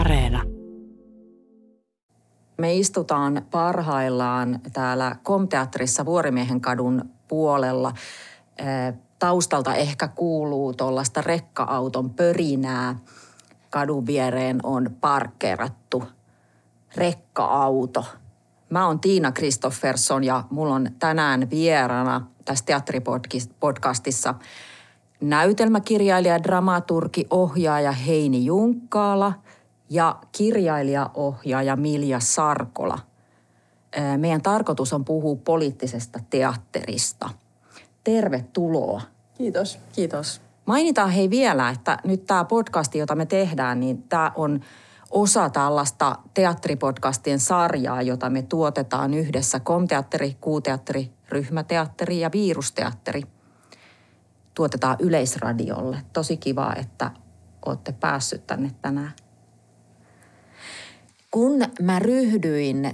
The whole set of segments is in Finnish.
Areena. Me istutaan parhaillaan täällä KOM-teatterissa Vuorimiehenkadun puolella. Taustalta ehkä kuuluu tuollaista rekka-auton pörinää. Kadun viereen on parkkeerattu rekka-auto. Mä oon Tiina Kristoffersson ja mulla on tänään vieraana tässä teatteripodcastissa näytelmäkirjailija, dramaturgi, ohjaaja Heini Junkkaala ja kirjailija-ohjaaja Milja Sarkola. Meidän tarkoitus on puhua poliittisesta teatterista. Tervetuloa. Kiitos. Kiitos. Mainitaan hei vielä, että nyt tämä podcasti, jota me tehdään, niin tämä on osa tällaista teatteripodcastien sarjaa, jota me tuotetaan yhdessä KOM-teatteri, Q-teatteri, Ryhmäteatteri ja Viirus-teatteri. Tuotetaan Yleisradiolle. Tosi kivaa, että olette päässyt tänne tänään. Kun mä ryhdyin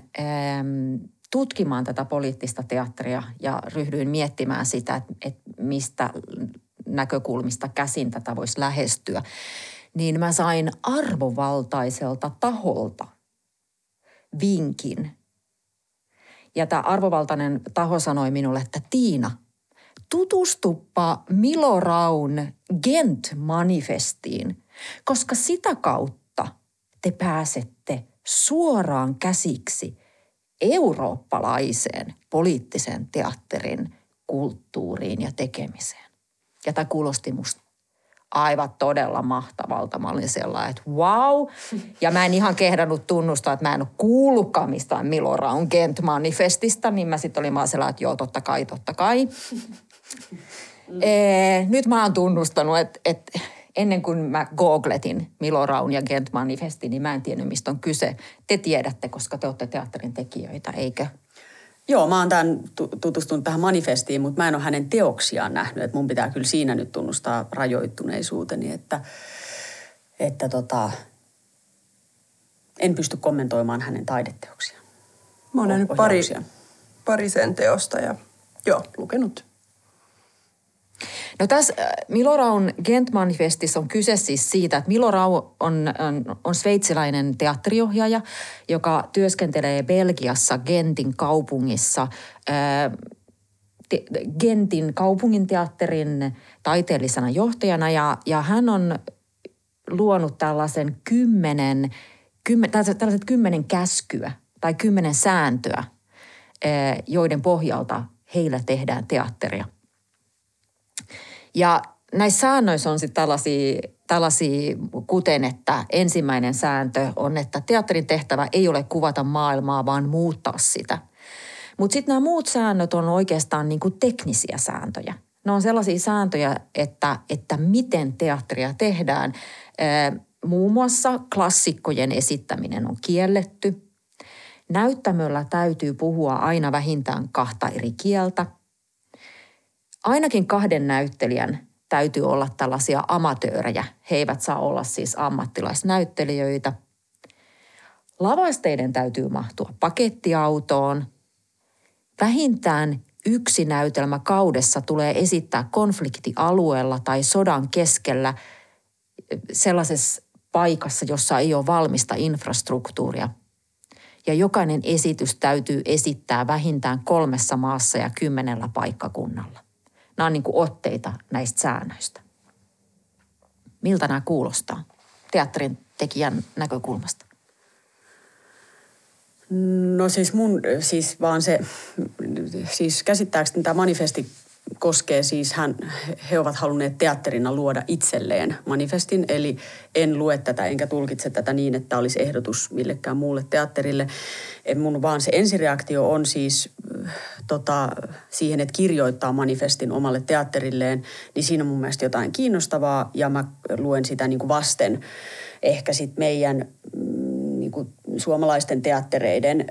tutkimaan tätä poliittista teatteria ja ryhdyin miettimään sitä, että mistä näkökulmista käsin tätä voisi lähestyä, niin mä sain arvovaltaiselta taholta vinkin. Ja tämä arvovaltainen taho sanoi minulle, että Tiina, tutustuppa Milo Raun Gent-manifestiin, koska sitä kautta te pääsette suoraan käsiksi eurooppalaiseen poliittisen teatterin kulttuuriin ja tekemiseen. Ja tämä kuulosti musta aivan todella mahtavalta. Mä olin sellainen, että wow. Ja mä en ihan kehdannut tunnustaa, että mä en ole kuullutkaan mistään Milo Raun Gent-manifestista, niin mä sitten olin vaan sellainen, että joo, totta kai. Nyt mä oon tunnustanut, että ennen kuin mä googletin Milo Raun ja Gent-manifesti, niin mä en tiennyt, mistä on kyse. Te tiedätte, koska te olette teatterin tekijöitä, eikö? Joo, mä oon tutustunut tähän manifestiin, mutta mä en ole hänen teoksiaan nähnyt. Et mun pitää kyllä siinä nyt tunnustaa rajoittuneisuuteni, että en pysty kommentoimaan hänen taideteoksiaan. Mä oon nähnyt pari sen teosta ja joo, lukenut. No tässä Milo Raun Gent-manifestissa on kyse siis siitä, että Milo Rau on sveitsiläinen teatteriohjaaja, joka työskentelee Belgiassa Gentin kaupungissa Gentin kaupunginteatterin taiteellisena johtajana ja hän on luonut tällaisen tällaiset kymmenen käskyä tai 10 sääntöä, joiden pohjalta heillä tehdään teatteria. Ja näissä säännöissä on sitten tällaisia, kuten että ensimmäinen sääntö on, että teatterin tehtävä ei ole kuvata maailmaa, vaan muuttaa sitä. Mutta sitten nämä muut säännöt on oikeastaan niinku teknisiä sääntöjä. Ne on sellaisia sääntöjä, että miten teatteria tehdään. Muun muassa klassikkojen esittäminen on kielletty. Näyttämöllä täytyy puhua aina vähintään 2 eri kieltä. Ainakin 2 näyttelijän täytyy olla tällaisia amatöörejä. He eivät saa olla siis ammattilaisnäyttelijöitä. Lavasteiden täytyy mahtua pakettiautoon. Vähintään 1 näytelmä kaudessa tulee esittää konfliktialueella tai sodan keskellä sellaisessa paikassa, jossa ei ole valmista infrastruktuuria. Ja jokainen esitys täytyy esittää vähintään 3 maassa ja 10 paikkakunnalla. Nämä on niin kuin otteita näistä säännöistä. Miltä nämä kuulostaa teatterin tekijän näkökulmasta? No siis käsittääkseni tämä manifesti koskee siis, he ovat halunneet teatterina luoda itselleen manifestin. Eli en lue tätä enkä tulkitse tätä niin, että olisi ehdotus millekään muulle teatterille. Mun vaan se ensireaktio on siis siihen, että kirjoittaa manifestin omalle teatterilleen. Niin siinä on mun mielestä jotain kiinnostavaa ja mä luen sitä niin kuin vasten ehkä sit meidän suomalaisten teattereiden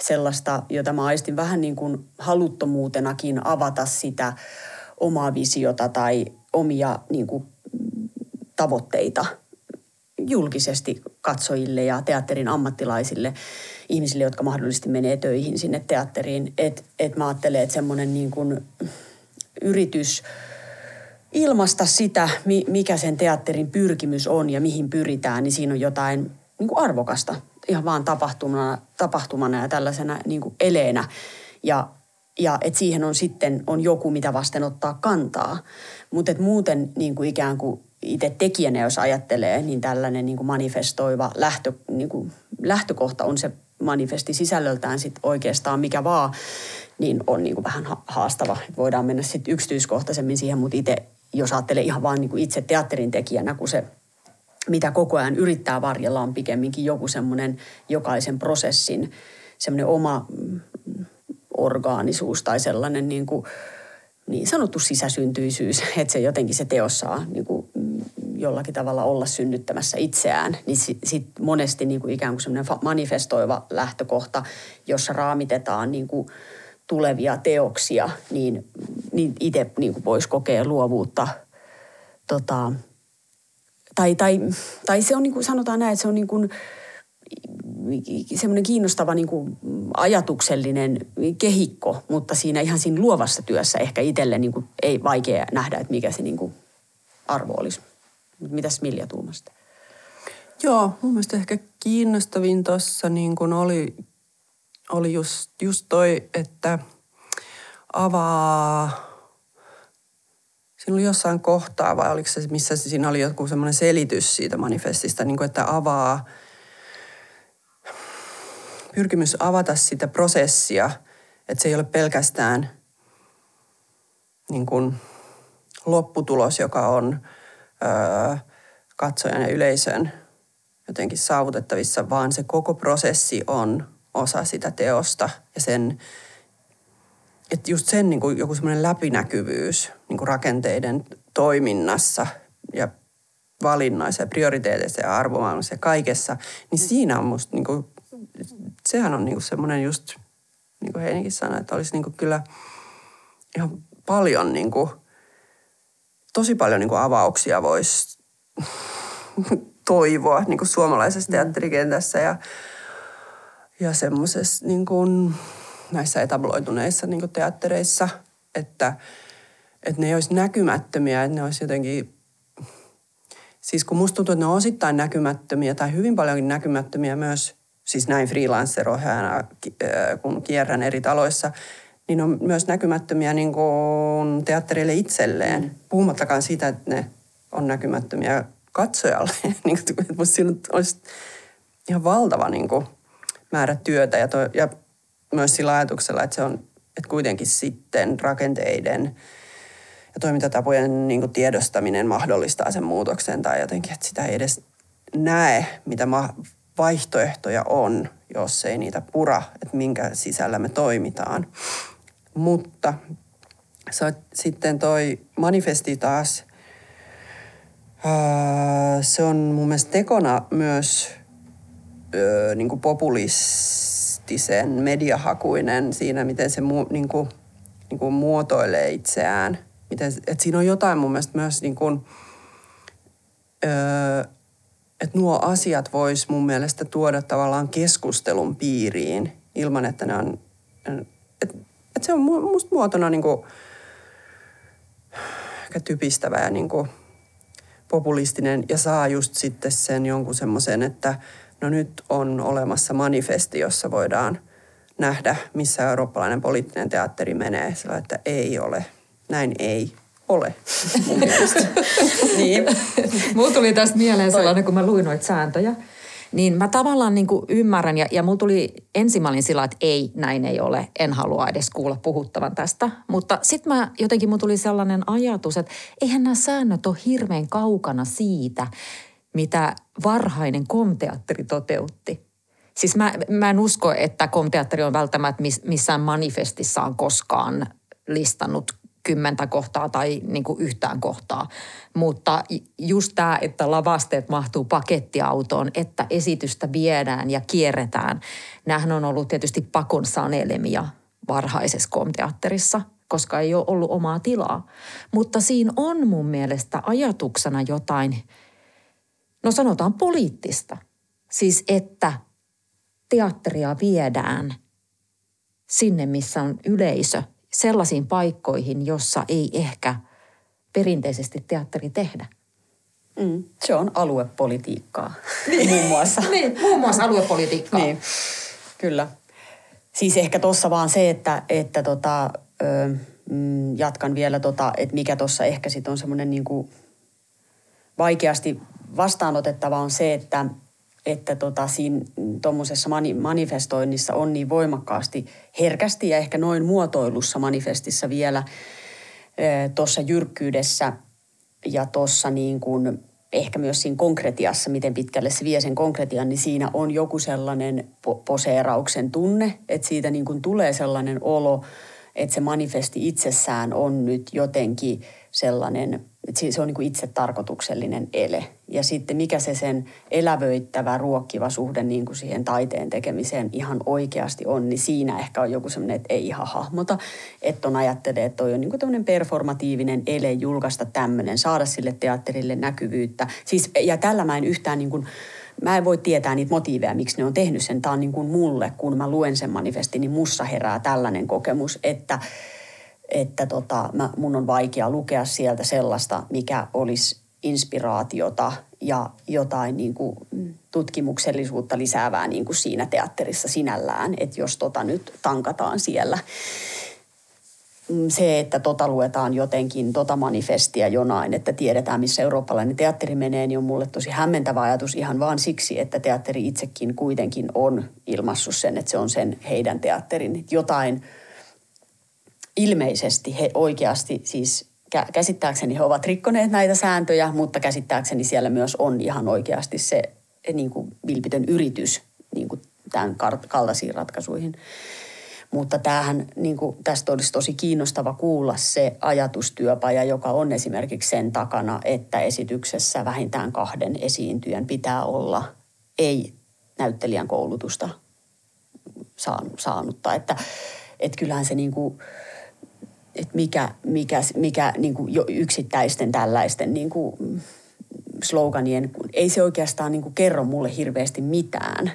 sellaista, jota mä aistin vähän niin kuin haluttomuutenakin avata sitä omaa visiota tai omia niin kuin tavoitteita julkisesti katsojille ja teatterin ammattilaisille, ihmisille, jotka mahdollisesti menee töihin sinne teatteriin. Et mä ajattelen, että semmoinen niin kuin yritys ilmaista sitä, mikä sen teatterin pyrkimys on ja mihin pyritään, niin siinä on jotain niin kuin arvokasta ihan vaan tapahtumana ja tällaisena niin kuin eleenä. Ja että siihen on sitten on joku, mitä vasten ottaa kantaa. Mutta että muuten niin kuin ikään kuin itse tekijänä, jos ajattelee, niin tällainen niin kuin manifestoiva lähtökohta on se manifesti sisällöltään sit oikeastaan mikä vaan, niin on niin kuin vähän haastava. Et voidaan mennä sitten yksityiskohtaisemmin siihen, mutta itse, jos ajattelee ihan vaan niin kuin itse teatterin tekijänä, kun se, mitä koko ajan yrittää varjella, on pikemminkin joku semmoinen jokaisen prosessin semmoinen oma orgaanisuus tai sellainen niin sanottu sisäsyntyisyys, että se jotenkin se teos saa niin kuin jollakin tavalla olla synnyttämässä itseään, niin sitten monesti niin kuin ikään kuin semmoinen manifestoiva lähtökohta, jossa raamitetaan niin kuin tulevia teoksia, niin itse niin kuin voisi kokea luovuutta tai se on niin kuin sanotaan näin, että se on niin kuin semmoinen kiinnostava niin kuin ajatuksellinen kehikko, mutta siinä luovassa työssä ehkä itselle niin kuin ei vaikea nähdä, että mikä se niin kuin arvo olisi. Mitäs Milja tuumasta? Joo, mun mielestä ehkä kiinnostavin tuossa niin kuin oli just toi, että avaa. Siinä oli jossain kohtaa, vai oliko se, missä siinä oli joku semmoinen selitys siitä manifestista, niin kuin että avaa, pyrkimys avata sitä prosessia, että se ei ole pelkästään niin kuin lopputulos, joka on katsojan ja yleisön jotenkin saavutettavissa, vaan se koko prosessi on osa sitä teosta ja sen, että just sen niin kuin joku semmoinen läpinäkyvyys niin kuin rakenteiden toiminnassa ja valinnoissa ja prioriteeteissa ja arvomaailmassa ja kaikessa, niin siinä on musta niin kuin, sehän on niin kuin semmoinen just, niin kuin Heinikin sanoi, että olisi niin kuin kyllä ihan paljon niin kuin, tosi paljon niin kuin avauksia voisi toivoa niin kuin suomalaisessa teatterikentässä ja semmoisessa niin kuin näissä etabloituneissa niin kuin teattereissa, että ne ei olisi näkymättömiä, että ne olisi jotenkin, siis kun musta tuntuu, että ne on osittain näkymättömiä tai hyvin paljonkin näkymättömiä myös, siis näin freelancer-ohjaajana, kun kierrän eri taloissa, niin on myös näkymättömiä niin kuin teatterille itselleen. Puhumattakaan siitä, että ne on näkymättömiä katsojalle. Mutta siinä olisi ihan valtava niin kuin määrä työtä ja myös sillä ajatuksella, että se on, että kuitenkin sitten rakenteiden ja toimintatapojen niin kuin tiedostaminen mahdollistaa sen muutoksen tai jotenkin, että sitä ei edes näe, mitä vaihtoehtoja on, jos ei niitä pura, että minkä sisällä me toimitaan. Mutta sitten toi manifesti taas, se on mun mielestä tekona myös niin kuin populistisen, mediahakuinen siinä, miten se niin kuin muotoilee itseään. Että siinä on jotain mun mielestä myös niin kuin, että nuo asiat vois mun mielestä tuoda tavallaan keskustelun piiriin ilman, että ne on, että se on musta muotona niinku ehkä typistävä ja niinku populistinen ja saa just sitten sen jonkun semmoisen, että no nyt on olemassa manifesti, jossa voidaan nähdä, missä eurooppalainen poliittinen teatteri menee. Sillä, että ei ole, näin ei ole. Niin. Mulla tuli tästä mieleen sellainen, kun mä luin noita sääntöjä, niin mä tavallaan niin kuin ymmärrän ja mulla tuli ensimmäinen sillä, että ei, näin ei ole, en halua edes kuulla puhuttavan tästä. Mutta sitten jotenkin mulla tuli sellainen ajatus, että eihän nämä säännöt ole hirveän kaukana siitä, mitä varhainen KOM-teatteri toteutti. Siis mä en usko, että KOM-teatteri on välttämättä missään manifestissaan koskaan listannut 10 kohtaa tai niin kuin yhtään kohtaa. Mutta just tämä, että lavasteet mahtuu pakettiautoon, että esitystä viedään ja kierretään. Nämähän on ollut tietysti pakon sanelemia varhaisessa KOM-teatterissa, koska ei ole ollut omaa tilaa. Mutta siinä on mun mielestä ajatuksena jotain, no sanotaan poliittista. Siis että teatteria viedään sinne, missä on yleisö. Sellaisiin paikkoihin, jossa ei ehkä perinteisesti teatteri tehdä. Se on aluepolitiikkaa muun muassa. Niin, muun muassa aluepolitiikkaa. Niin, kyllä. Siis ehkä tuossa vaan se, että jatkan vielä, että mikä tuossa ehkä sitten on semmoinen niinku vaikeasti vastaanotettava on se, että siinä tuommoisessa manifestoinnissa on niin voimakkaasti herkästi ja ehkä noin muotoilussa manifestissa vielä tuossa jyrkkyydessä ja tuossa niin kuin ehkä myös siinä konkretiassa, miten pitkälle se vie sen konkretian, niin siinä on joku sellainen poseerauksen tunne, että siitä niin kuin tulee sellainen olo, että se manifesti itsessään on nyt jotenkin sellainen, että se on niin kuin itsetarkoituksellinen ele. Ja sitten mikä se sen elävöittävä, ruokkiva suhde niin kuin siihen taiteen tekemiseen ihan oikeasti on, niin siinä ehkä on joku sellainen, että ei ihan hahmota. Että on ajattelee, että toi on niin kuin tämmöinen performatiivinen ele julkaista tämmöinen, saada sille teatterille näkyvyyttä. Siis, ja tällä mä en yhtään niin kuin, mä en voi tietää niitä motiiveja, miksi ne on tehnyt sen. Tämä on niin kuin mulle, kun mä luen sen manifestin, niin mussa herää tällainen kokemus, että mun on vaikea lukea sieltä sellaista, mikä olisi inspiraatiota ja jotain niin kuin tutkimuksellisuutta lisäävää niin kuin siinä teatterissa sinällään, että jos nyt tankataan siellä. Se, että luetaan jotenkin manifestia jonain, että tiedetään, missä eurooppalainen teatteri menee, niin on mulle tosi hämmentävä ajatus ihan vaan siksi, että teatteri itsekin kuitenkin on ilmaissut sen, että se on sen heidän teatterin. Että jotain ilmeisesti he oikeasti, siis käsittääkseni he ovat rikkoneet näitä sääntöjä, mutta käsittääkseni siellä myös on ihan oikeasti se niin kuin vilpitön yritys niin kuin tämän kaltaisiin ratkaisuihin. Mutta tämähän, niin kuin, tästä olisi tosi kiinnostava kuulla se ajatustyöpaja, joka on esimerkiksi sen takana, että esityksessä vähintään 2 esiintyjän pitää olla ei-näyttelijän koulutusta saanutta. Että kyllähän se niin kuin, että mikä niin kuin jo yksittäisten tällaisten niin kuin sloganien, ei se oikeastaan niin kuin kerro mulle hirveästi mitään.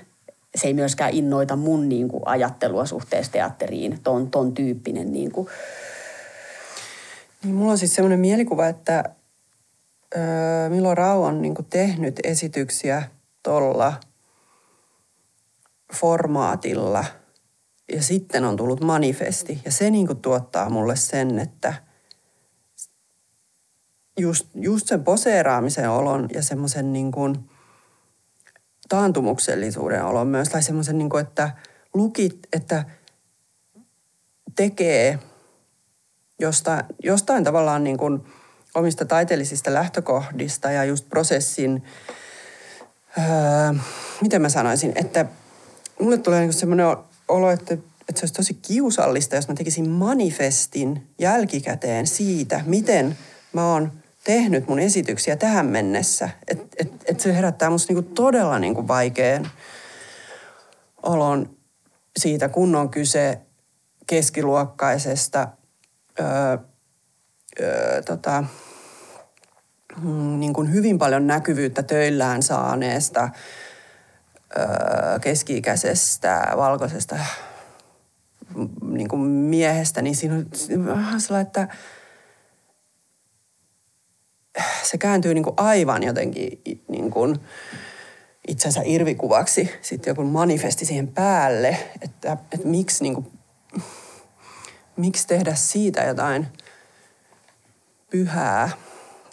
Se ei myöskään innoita mun niin kuin ajattelua suhteessa teatteriin, ton tyyppinen. Niin kuin. Niin, mulla on siis semmoinen mielikuva, että Milo Rau on niin kuin tehnyt esityksiä tuolla formaatilla ja sitten on tullut manifesti. Ja se niin kuin tuottaa mulle sen, että just sen poseeraamisen olon ja semmoisen niin kuin taantumuksellisuuden olo myös, tai semmoisen, niin kuin, että että tekee jostain tavallaan niin kuin omista taiteellisista lähtökohdista ja just prosessin, miten mä sanoisin, että mulle tulee niin kuin semmoinen olo, että se olisi tosi kiusallista, jos mä tekisin manifestin jälkikäteen siitä, miten mä oon tehnyt mun esityksiä tähän mennessä. Että se herättää musta niinku todella niinku vaikean olon siitä, kun on kyse keskiluokkaisesta niinku hyvin paljon näkyvyyttä töillään saaneesta keski-ikäisestä valkoisesta niinku miehestä, niin siinä on vähän sellainen, että se kääntyy niin kuin aivan jotenkin niin kuin itsensä irvikuvaksi, sitten joku manifesti siihen päälle, että miksi, niin kuin, miksi tehdä siitä jotain pyhää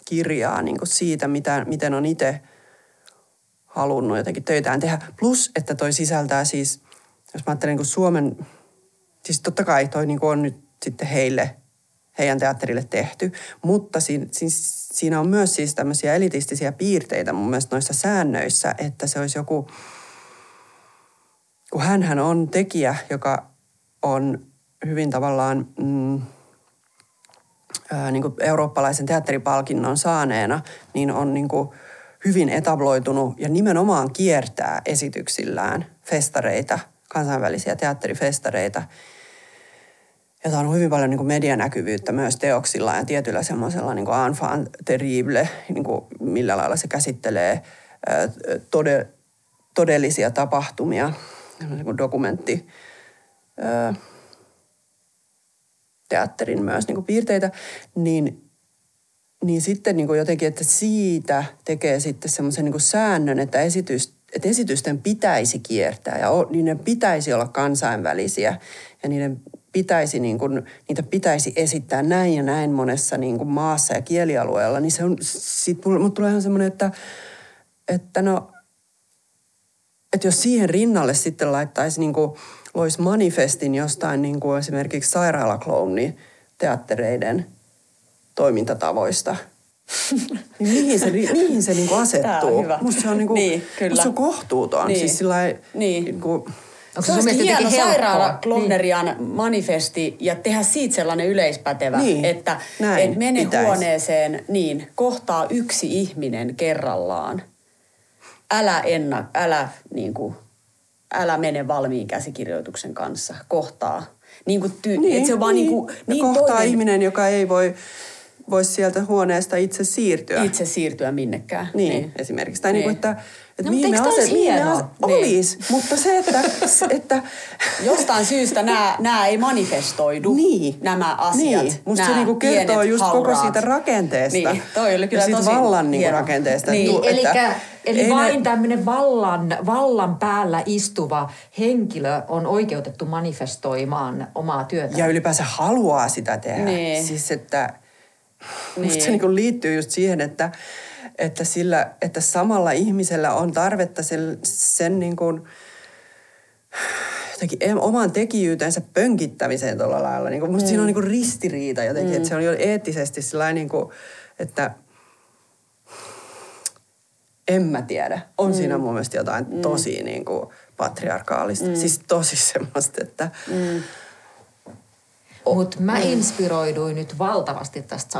kirjaa niin kuin siitä, miten on itse halunnut jotenkin töitään tehdä. Plus, että toi sisältää siis, jos mä ajattelen niin kuin Suomen, siis totta kai toi niin kuin on nyt sitten heidän teatterille tehty, mutta siinä on myös siis tämmöisiä elitistisiä piirteitä mun mielestä noissa säännöissä, että se olisi joku, kun hänhän on tekijä, joka on hyvin tavallaan niin kuin eurooppalaisen teatteripalkinnon saaneena, niin on niin kuin hyvin etabloitunut ja nimenomaan kiertää esityksillään festareita, kansainvälisiä teatterifestareita, jota on hyvin paljon niin kuin medianäkyvyyttä myös teoksilla ja tietyllä semmoisella niin kuin enfant terrible, niin kuin millä lailla se käsittelee todellisia tapahtumia, niin kuin dokumentti teatterin myös niin kuin piirteitä, niin Niin sitten niin kuin jotenkin, että siitä tekee sitten semmoisen niin kuin säännön, että, esitysten pitäisi kiertää ja niiden pitäisi olla kansainvälisiä ja niiden pitäisi niin kuin, niitä pitäisi esittää näin ja näin monessa niin kuin maassa ja kielialueella. Niin se on, sit mulle tulee ihan semmoinen, että jos siihen rinnalle sitten laittaisi niin kuin, loisi manifestin jostain niin kuin esimerkiksi sairaalaklouni teattereiden toimintatavoista. Niin mihin se niinku asettuu? Musta se on niinku se on kohtuuton. Niin. Siis sillain niinku se on hieno sairaalaklonnerian manifesti ja tehdä siitä sellainen yleispätevä, niin, että et mene huoneeseen niin kohtaa yksi ihminen kerrallaan. Älä mene valmiin käsikirjoituksen kanssa. Kohtaa. Se on vaan kohtaa ihminen, joka ei voisi sieltä huoneesta itse siirtyä. Itse siirtyä minnekään. Niin. Esimerkiksi. Tai että mihin me olisi. Mutta se, että jostain syystä nämä ei manifestoidu, nämä asiat. Niin. Musta se kertoo just koko siitä rakenteesta. Niin, toi oli kyllä tosi hieno. Ja siitä vallan rakenteesta. Niin, eli vain tämmöinen vallan päällä istuva henkilö on oikeutettu manifestoimaan omaa työtä. Ja ylipäänsä haluaa sitä tehdä. Niin. Siis että musta se liittyy just siihen, että samalla ihmisellä on tarvetta sen niin kuin jotenkin oman tekijyytensä pönkittämiseen tuolla lailla. Niin kuin musta siinä on niin kuin ristiriita jotenkin, että se on jo eettisesti sellainen, niin kuin, että en mä tiedä. On siinä mun mielestä jotain tosi niin kuin patriarkaalista. Siis tosi semmoista, että... Mutta mä inspiroiduin nyt valtavasti tästä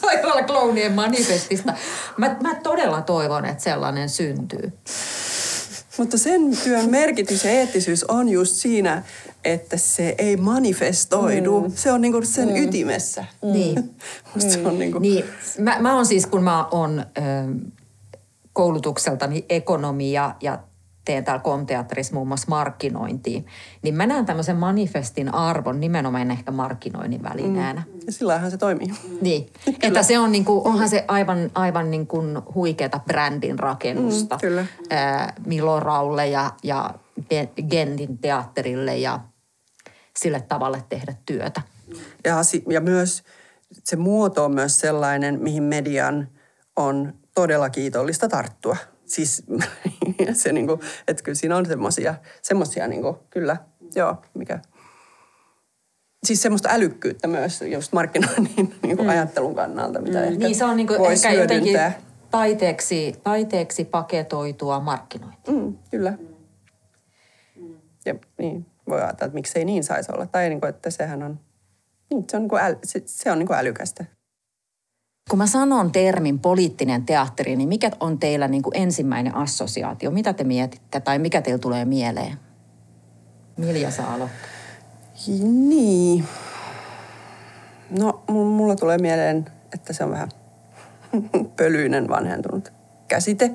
sairaalaklounien manifestista. Mä todella toivon, että sellainen syntyy. Mutta sen työn merkitys ja eettisyys on just siinä, että se ei manifestoidu. Se on niinku sen ytimessä. Niin. Musta on niinku... Niin. Mä oon siis, kun mä oon koulutukseltani ekonomi ja teen täällä KOM-teatterissa muun muassa markkinointia, niin mä näen tämmöisen manifestin arvon nimenomaan ehkä markkinoinnin välineenä. Ja sillähän se toimii. Niin, että se on niinku, onhan se aivan niin kuin huikeata brändin rakennusta. Kyllä. Milo Raulle ja Gentin teatterille ja sille tavalle tehdä työtä. Ja myös se muoto on myös sellainen, mihin median on todella kiitollista tarttua. Siis se niinku, että kyllä siinä on semmosia niinku, kyllä, mikä. Siis semmoista älykkyyttä myös just markkinoinnin niinku ajattelun kannalta, mitä ehkä niin, se on niinku ehkä jotenkin taiteeksi paketoitua markkinointia. Kyllä. Ja niin, voi ajatella, että miksei niin saisi olla. Tai niinku, että sehän on, se on niinku älykästä. Kun mä sanon termin poliittinen teatteri, niin mikä on teillä niin kuin ensimmäinen assosiaatio? Mitä te mietitte tai mikä teillä tulee mieleen? Milja saa aloittaa. Niin. No, mulla tulee mieleen, että se on vähän pölyinen, vanhentunut käsite.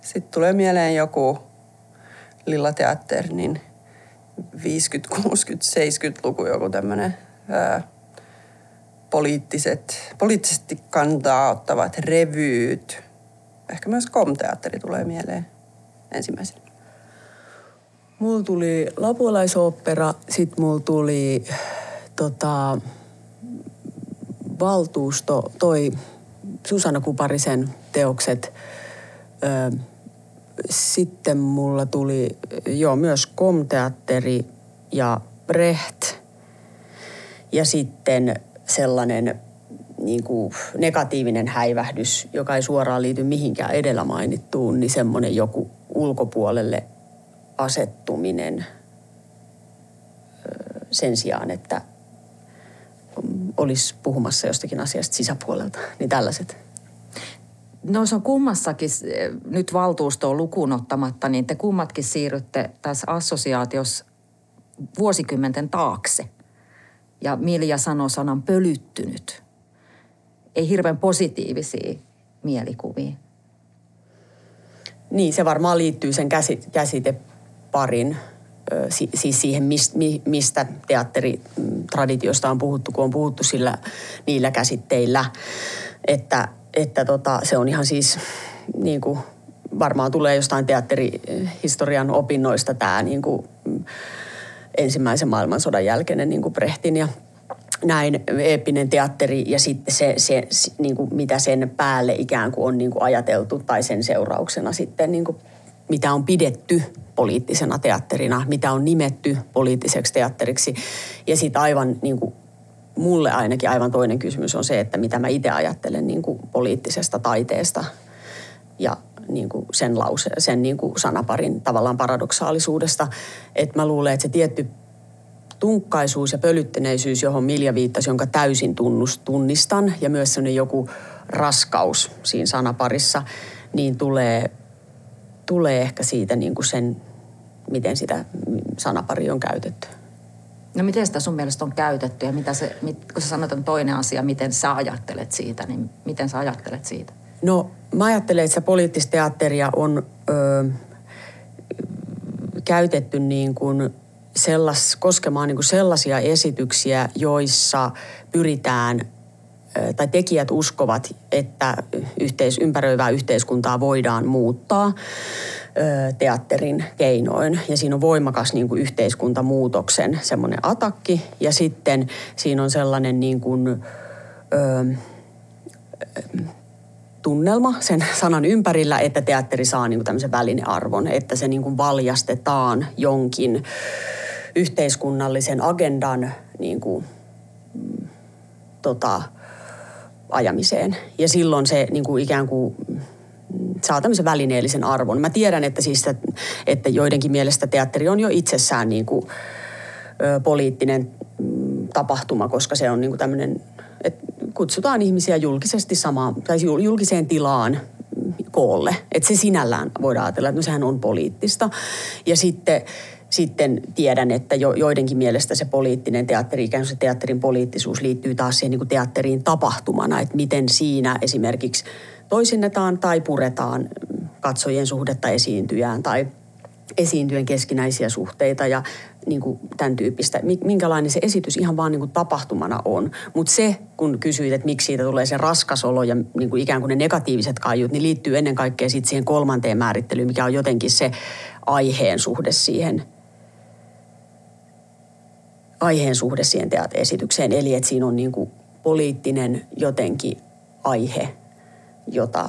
Sitten tulee mieleen joku Lilla Teatternin 50-, 60-, 70-luku joku tämmöinen... Poliittisesti kantaa ottavat revyyt. Ehkä myös KOM-teatteri tulee mieleen ensimmäisenä. Mulla tuli Lapualaisooppera, sit mulla tuli valtuusto, toi Susanna Kuparisen teokset. Sitten mulla tuli myös KOM-teatteri ja Brecht. Ja sitten sellainen niin kuin negatiivinen häivähdys, joka ei suoraan liity mihinkään edellä mainittuun, niin semmoinen joku ulkopuolelle asettuminen sen sijaan, että olisi puhumassa jostakin asiasta sisäpuolelta, niin tällaiset. No se on kummassakin, nyt valtuustoa lukuun ottamatta, niin te kummatkin siirrytte tässä assosiaatiossa vuosikymmenten taakse. Ja Milja sanoo sanan pölyttynyt. Ei hirveän positiivisia mielikuvia. Niin, se varmaan liittyy sen käsiteparin siis siihen, mistä teatteritraditiosta on puhuttu, kun on puhuttu niillä käsitteillä, että se on ihan siis niin kuin, varmaan tulee jostain teatterihistorian opinnoista tämä niin kuin, ensimmäisen maailmansodan jälkeinen niin kuin Brechtin ja näin eeppinen teatteri ja sitten se niin kuin, mitä sen päälle ikään kuin on niin kuin ajateltu tai sen seurauksena sitten niin kuin, mitä on pidetty poliittisena teatterina, mitä on nimetty poliittiseksi teatteriksi. Ja sitten aivan, niin kuin, mulle ainakin aivan toinen kysymys on se, että mitä mä itse ajattelen niin kuin poliittisesta taiteesta ja niin kuin sen niin kuin sanaparin tavallaan paradoksaalisuudesta. Että mä luulen, että se tietty tunkkaisuus ja pölyttyneisyys, johon Milja viittasi, jonka täysin tunnistan, ja myös sellainen joku raskaus siinä sanaparissa, niin tulee ehkä siitä niin kuin sen, miten sitä sanaparia on käytetty. No miten sitä sun mielestä on käytetty ja kun sä sanot on toinen asia, miten sä ajattelet siitä, niin miten sä ajattelet siitä? No mä ajattelen, että se poliittista teatteria on käytetty niin kuin koskemaan niin kuin sellaisia esityksiä, joissa pyritään tai tekijät uskovat, että ympäröivää yhteiskuntaa voidaan muuttaa teatterin keinoin. Ja siinä on voimakas niin kuin yhteiskuntamuutoksen semmoinen atakki. Ja sitten siinä on sellainen niin kuin, tunnelma sen sanan ympärillä, että teatteri saa niin kuin tämmöisen välinearvon, että se niin kuin valjastetaan jonkin yhteiskunnallisen agendan niin kuin, ajamiseen. Ja silloin se niin kuin ikään kuin saa tämmöisen välineellisen arvon. Mä tiedän, että, siis, että joidenkin mielestä teatteri on jo itsessään niin kuin, poliittinen tapahtuma, koska se on niin kuin tämmöinen, että kutsutaan ihmisiä julkisesti tai julkiseen tilaan koolle. Että se sinällään voidaan ajatella, että no sehän on poliittista. Ja sitten tiedän, että joidenkin mielestä se poliittinen teatteri, ikään kuin se teatterin poliittisuus liittyy taas siihen niin kuin teatteriin tapahtumana, että miten siinä esimerkiksi toisinnetaan tai puretaan katsojien suhdetta esiintyjään tai esiintyjien keskinäisiä suhteita ja niin kuin tämän tyyppistä, minkälainen se esitys ihan vaan niin kuin tapahtumana on. Mutta se, kun kysyit, että miksi siitä tulee se raskas olo ja niin kuin ikään kuin ne negatiiviset kaiut, niin liittyy ennen kaikkea sitten siihen kolmanteen määrittelyyn, mikä on jotenkin se aiheen suhde siihen esitykseen, eli että siinä on niin kuin poliittinen jotenkin aihe, jota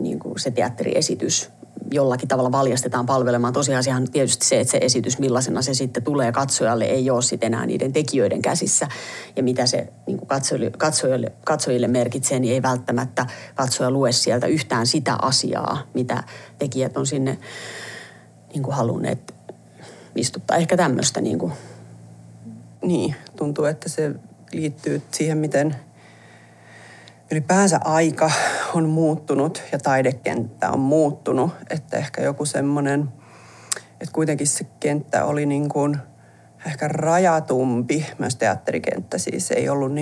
niin kuin se teatteriesitys jollakin tavalla valjastetaan palvelemaan. Tosiasiahan tietysti se, että se esitys, millaisena se sitten tulee katsojalle, ei ole sitten enää niiden tekijöiden käsissä. Ja mitä se niin kuin katsojille merkitsee, niin ei välttämättä katsoja lue sieltä yhtään sitä asiaa, mitä tekijät on sinne niin kuin halunneet istuttaa. Ehkä tämmöistä niin kuin. Niin, tuntuu, että se liittyy siihen, miten ylipäänsä aika on muuttunut ja taidekenttä on muuttunut. Että ehkä joku semmoinen, että kuitenkin se kenttä oli niin kuin ehkä rajatumpi, myös teatterikenttä siis. Ei ollut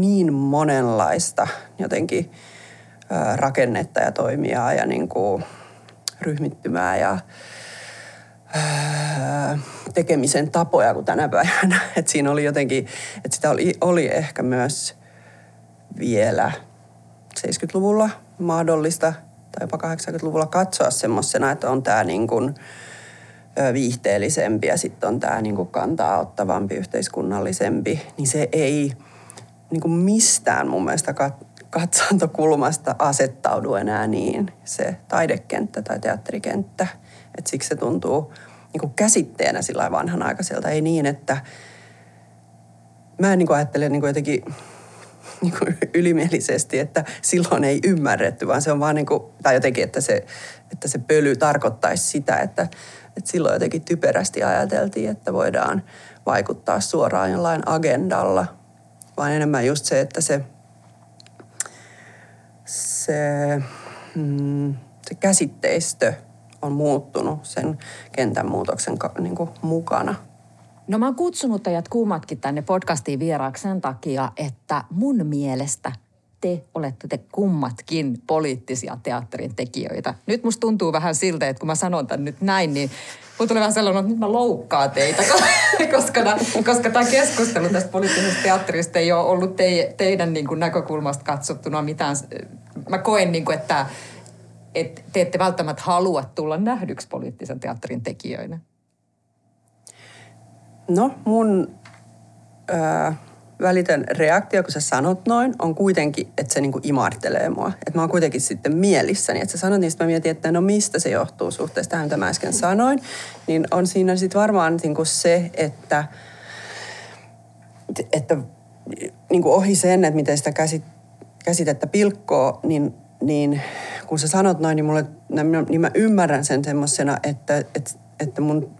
niin monenlaista jotenkin rakennetta ja toimijaa ja niin kuin ryhmittymää ja tekemisen tapoja kuin tänä päivänä. Että siinä oli jotenkin, että sitä oli ehkä myös vielä 70-luvulla mahdollista tai jopa 80-luvulla katsoa semmoisena, että on tämä niin kuin viihteellisempi ja sitten on tämä niin kuin kantaa ottavampi, yhteiskunnallisempi. Niin se ei niin kuin mistään mun mielestä katsantokulmasta asettaudu enää niin se taidekenttä tai teatterikenttä. Et siksi se tuntuu niin kuin käsitteenä sillä vanhanaikaiselta. Ei niin, että mä en niin kuin ajattele niin kuin jotenkin niin kuin ylimielisesti, että silloin ei ymmärretty, vaan se on vaan niin kuin, tai jotenkin, että se pöly tarkoittaisi sitä, että silloin jotenkin typerästi ajateltiin, että voidaan vaikuttaa suoraan jollain agendalla, vaan enemmän just se, että se käsitteistö on muuttunut sen kentän muutoksen niin kuin mukana. No mä oon kutsunut teidät kummatkin tänne podcastiin vieraaksi sen takia, että mun mielestä te olette te kummatkin poliittisia teatterin tekijöitä. Nyt musta tuntuu vähän siltä, että kun mä sanon tämän nyt näin, niin mulla tulee vähän sellainen, että nyt mä loukkaan teitä, koska tämä keskustelu tästä poliittisesta teatterista ei ole ollut teidän niin kuin näkökulmasta katsottuna mitään. Mä koen, niin kuin, että te ette välttämättä halua tulla nähdyksi poliittisen teatterin tekijöinä. No, mun välitön reaktio, kun sä sanot noin, on kuitenkin, että se niinku imartelee mua. Että mä oon kuitenkin sitten mielissäni. Että sä sanot niistä, mä mietin, että no mistä se johtuu suhteessa tähän, mitä mä äsken sanoin. Niin on siinä sitten varmaan niinku se, että niinku ohi sen, että miten sitä käsitettä pilkkoo, niin kun sä sanot noin, niin mä ymmärrän sen semmoisena, että mun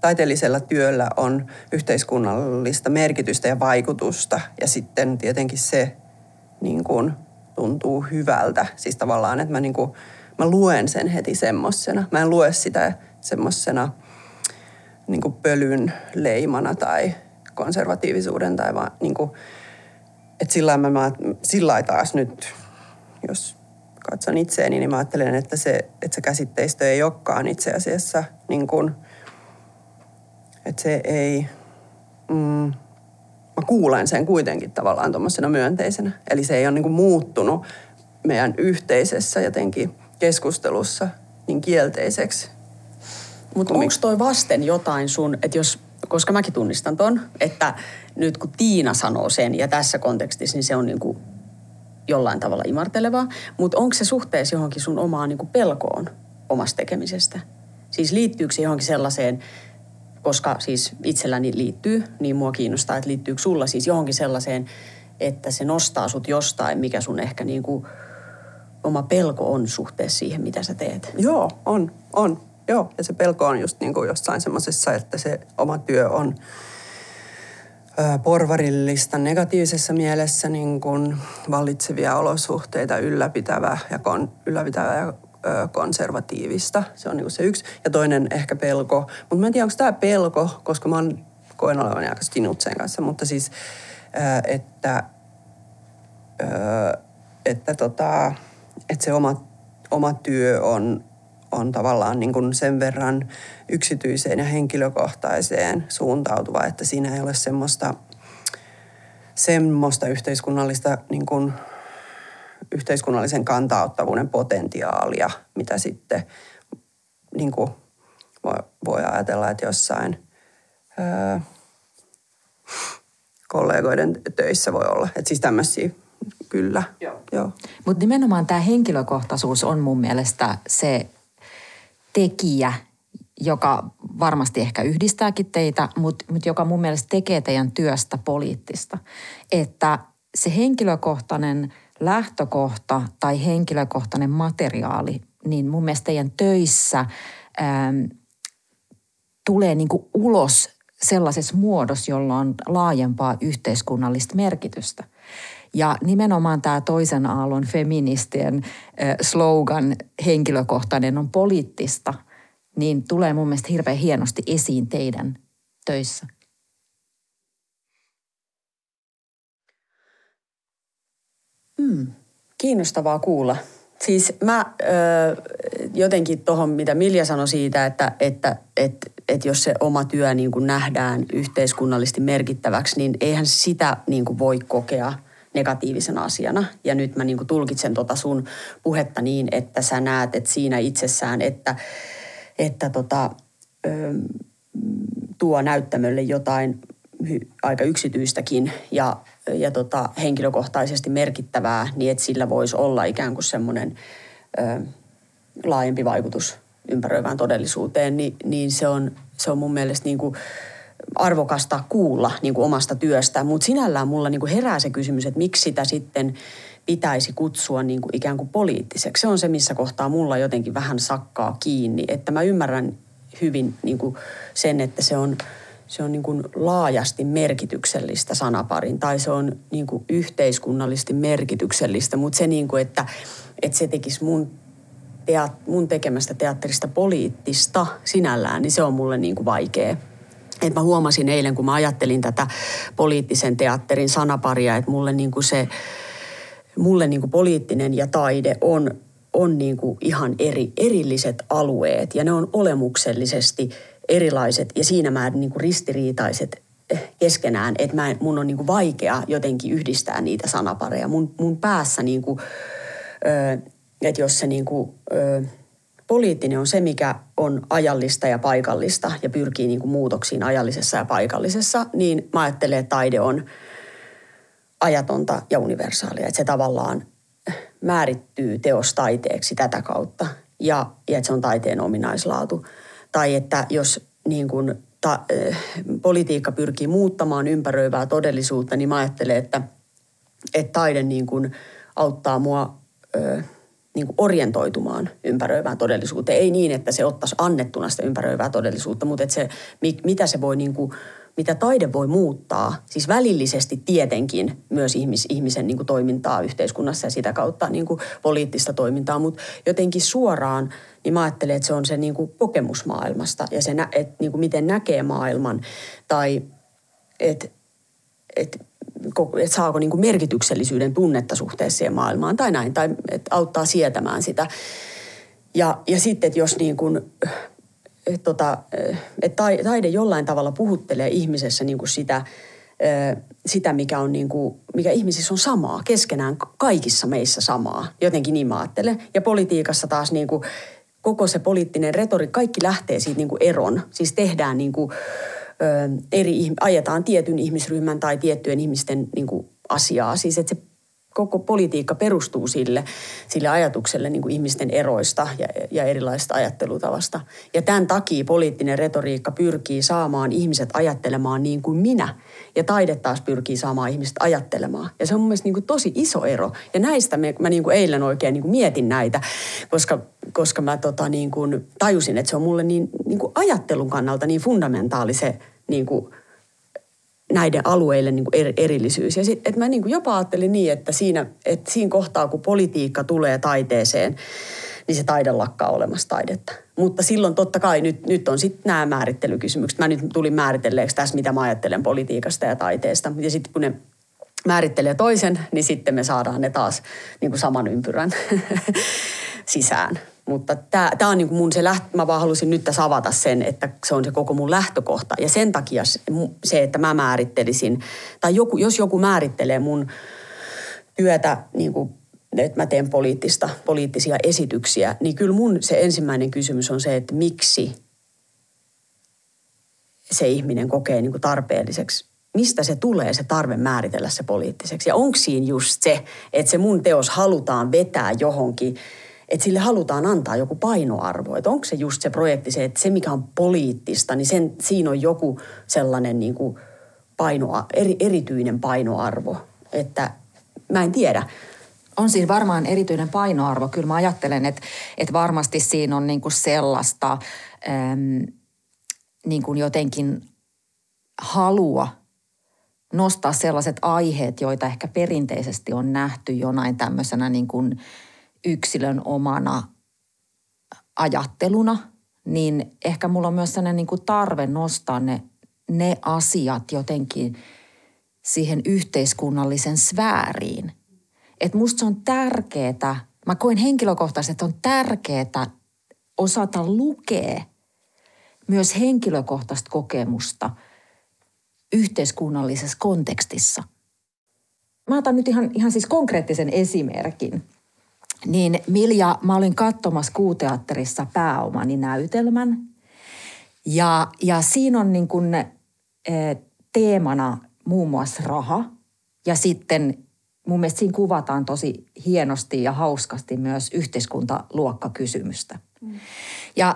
taiteellisella työllä on yhteiskunnallista merkitystä ja vaikutusta. Ja sitten tietenkin se niin kuin, tuntuu hyvältä. Siis tavallaan, että mä luen sen heti semmosena. Mä en lue sitä semmosena niin kuin pölyn leimana tai konservatiivisuuden tai vaan niin kuin, että sillä taas nyt, jos katson itseäni, niin mä ajattelen, että se käsitteistö ei olekaan itse asiassa niin kuin, että se ei, mä kuulen sen kuitenkin tavallaan tuommoisena myönteisenä. Eli se ei ole niin kuin muuttunut meidän yhteisessä jotenkin keskustelussa niin kielteiseksi. Mutta onko toi vasten jotain sun, että jos, koska mäkin tunnistan ton, että nyt kun Tiina sanoo sen ja tässä kontekstissa, niin se on niin kuin jollain tavalla imartelevaa. Mutta onko se suhteessa johonkin sun omaan niin kuin pelkoon omasta tekemisestä? Siis liittyykö se johonkin sellaiseen, koska siis itselläni liittyy, niin mua kiinnostaa, että liittyykö sulla siis johonkin sellaiseen, että se nostaa sut jostain, mikä sun ehkä niin kuin oma pelko on suhteessa siihen, mitä sä teet. Joo, on. Joo, ja se pelko on just niin kuin jossain semmoisessa, että se oma työ on porvarillista negatiivisessa mielessä niin kuin vallitsevia olosuhteita ylläpitävä ja konservatiivista. Se on niin kuin se yksi. Ja toinen ehkä pelko. Mutta mä en tiedä, onko tämä pelko, koska mä koen olevani aika sinut sen kanssa, mutta siis, että se oma työ on tavallaan niin kuin sen verran yksityiseen ja henkilökohtaiseen suuntautuva, että siinä ei ole semmoista yhteiskunnallista niin kuin yhteiskunnallisen kantaottavuuden potentiaalia, mitä sitten niin kuin voi ajatella, että jossain kollegoiden töissä voi olla. Että siis tämmöisiä, kyllä. Joo. Mutta nimenomaan tämä henkilökohtaisuus on mun mielestä se tekijä, joka varmasti ehkä yhdistääkin teitä, mutta joka mun mielestä tekee teidän työstä poliittista. Että se henkilökohtainen lähtökohta tai henkilökohtainen materiaali, niin mun mielestä teidän töissä tulee niin kuin ulos sellaisessa muodossa, jolla on laajempaa yhteiskunnallista merkitystä. Ja nimenomaan tämä toisen aallon feministien slogan henkilökohtainen on poliittista, niin tulee mun mielestä hirveän hienosti esiin teidän töissä. Kiinnostavaa kuulla. Siis mä jotenkin tuohon, mitä Milja sanoi siitä, että jos se oma työ niin kuin nähdään yhteiskunnallisesti merkittäväksi, niin eihän sitä niin kuin voi kokea negatiivisena asiana. Ja nyt mä niin kuin tulkitsen tota sun puhetta niin, että sä näet, että siinä itsessään, että tuo näyttämölle jotain aika yksityistäkin ja henkilökohtaisesti merkittävää, niin että sillä voisi olla ikään kuin semmoinen laajempi vaikutus ympäröivään todellisuuteen, niin se on mun mielestä niin kuin arvokasta kuulla niin kuin omasta työstä. Mutta sinällään mulla niin kuin herää se kysymys, että miksi sitä sitten pitäisi kutsua niin kuin ikään kuin poliittiseksi. Se on se, missä kohtaa mulla jotenkin vähän sakkaa kiinni, että mä ymmärrän hyvin niin kuin sen, että se on niin kuin laajasti merkityksellistä sanaparin, tai se on niin kuin yhteiskunnallisesti merkityksellistä, mutta se niin kuin, että se tekisi mun tekemästä teatterista poliittista sinällään, niin se on mulle niin kuin vaikea. Et mä huomasin eilen, kun mä ajattelin tätä poliittisen teatterin sanaparia, että mulle niin kuin se mulle niin kuin poliittinen ja taide on niin kuin ihan erilliset alueet ja ne on olemuksellisesti erilaiset ja siinä määrin niin kuin ristiriitaiset keskenään, että mun on niin kuin vaikea jotenkin yhdistää niitä sanapareja. Mun päässä, niin kuin, että jos se niin kuin, poliittinen on se, mikä on ajallista ja paikallista ja pyrkii niin kuin muutoksiin ajallisessa ja paikallisessa, niin mä ajattelen, että taide on ajatonta ja universaalia. Että se tavallaan määrittyy teos taiteeksi tätä kautta ja että se on taiteen ominaislaatu. Tai että jos niin kuin politiikka pyrkii muuttamaan ympäröivää todellisuutta, niin mä ajattelen, että taide niin kuin auttaa mua niin kuin orientoitumaan ympäröivään todellisuuteen. Ei niin, että se ottaisi annettuna sitä ympäröivää todellisuutta, mutta että se, mitä se voi niin kuin, mitä taide voi muuttaa, siis välillisesti tietenkin myös ihmisen niin kuin toimintaa yhteiskunnassa ja sitä kautta niin kuin poliittista toimintaa, mutta jotenkin suoraan, niin mä ajattelen, että se on se niin kuin kokemus maailmasta ja se, että niin kuin miten näkee maailman tai että saako niin kuin merkityksellisyyden tunnetta suhteessa siihen maailmaan tai näin, tai että auttaa sietämään sitä. Ja sitten, että jos niin kuin taide jollain tavalla puhuttelee ihmisessä niin kuin sitä mikä on niin kuin, mikä ihmisissä on samaa, keskenään kaikissa meissä samaa. Jotenkin niin mä ajattelen. Ja politiikassa taas niin kuin koko se poliittinen retori, kaikki lähtee siitä niin kuin eron. Siis tehdään niin kuin, ajetaan tietyn ihmisryhmän tai tiettyjen ihmisten niin kuin asiaa. Siis että se koko politiikka perustuu sille ajatukselle niin kuin ihmisten eroista ja erilaisesta ajattelutavasta. Ja tämän takia poliittinen retoriikka pyrkii saamaan ihmiset ajattelemaan niin kuin minä. Ja taide taas pyrkii saamaan ihmiset ajattelemaan. Ja se on mun mielestä niin kuin tosi iso ero. Ja näistä mä niin kuin eilen oikein niin kuin mietin näitä, koska mä niin kuin tajusin, että se on mulle niin kuin ajattelun kannalta niin fundamentaali se niin kuin näiden alueille niin kuin erillisyys. Ja sitten mä niin kuin jopa ajattelin niin, että siinä kohtaa, kun politiikka tulee taiteeseen, niin se taide lakkaa olemassa taidetta. Mutta silloin totta kai nyt on sitten nämä määrittelykysymykset. Mä nyt tulin määritelleeksi tässä, mitä mä ajattelen politiikasta ja taiteesta. Ja sitten kun ne määrittelee toisen, niin sitten me saadaan ne taas niin kuin saman ympyrän sisään. Mutta tämä on niin kuin mun se mä vaan halusin nyt tässä avata sen, että se on se koko mun lähtökohta. Ja sen takia se, että mä määrittelisin, tai jos joku määrittelee mun työtä, niin kuin, että mä teen poliittisia esityksiä, niin kyllä mun se ensimmäinen kysymys on se, että miksi se ihminen kokee niin kuin tarpeelliseksi. Mistä se tulee, se tarve määritellä se poliittiseksi? Ja onko siinä just se, että se mun teos halutaan vetää johonkin, että sille halutaan antaa joku painoarvo. Että onko se just se projekti se, että se mikä on poliittista, niin siinä on joku sellainen niin kuin erityinen painoarvo. Että mä en tiedä. On siinä varmaan erityinen painoarvo. Kyllä mä ajattelen, että varmasti siinä on niin kuin sellaista niin kuin jotenkin halua nostaa sellaiset aiheet, joita ehkä perinteisesti on nähty jonain tämmöisenä niin kuin yksilön omana ajatteluna, niin ehkä mulla on myös sellainen niin kuin tarve nostaa ne asiat jotenkin siihen yhteiskunnallisen sfääriin. Että musta se on tärkeetä, mä koen henkilökohtaisesti, että on tärkeetä osata lukea myös henkilökohtaista kokemusta yhteiskunnallisessa kontekstissa. Mä otan nyt ihan siis konkreettisen esimerkin. Niin Milja, mä olin katsomassa Q-teatterissa Pääomani näytelmän ja siinä on niin kuin teemana muun muassa raha ja sitten mun mielestä siinä kuvataan tosi hienosti ja hauskasti myös yhteiskuntaluokkakysymystä. Mm.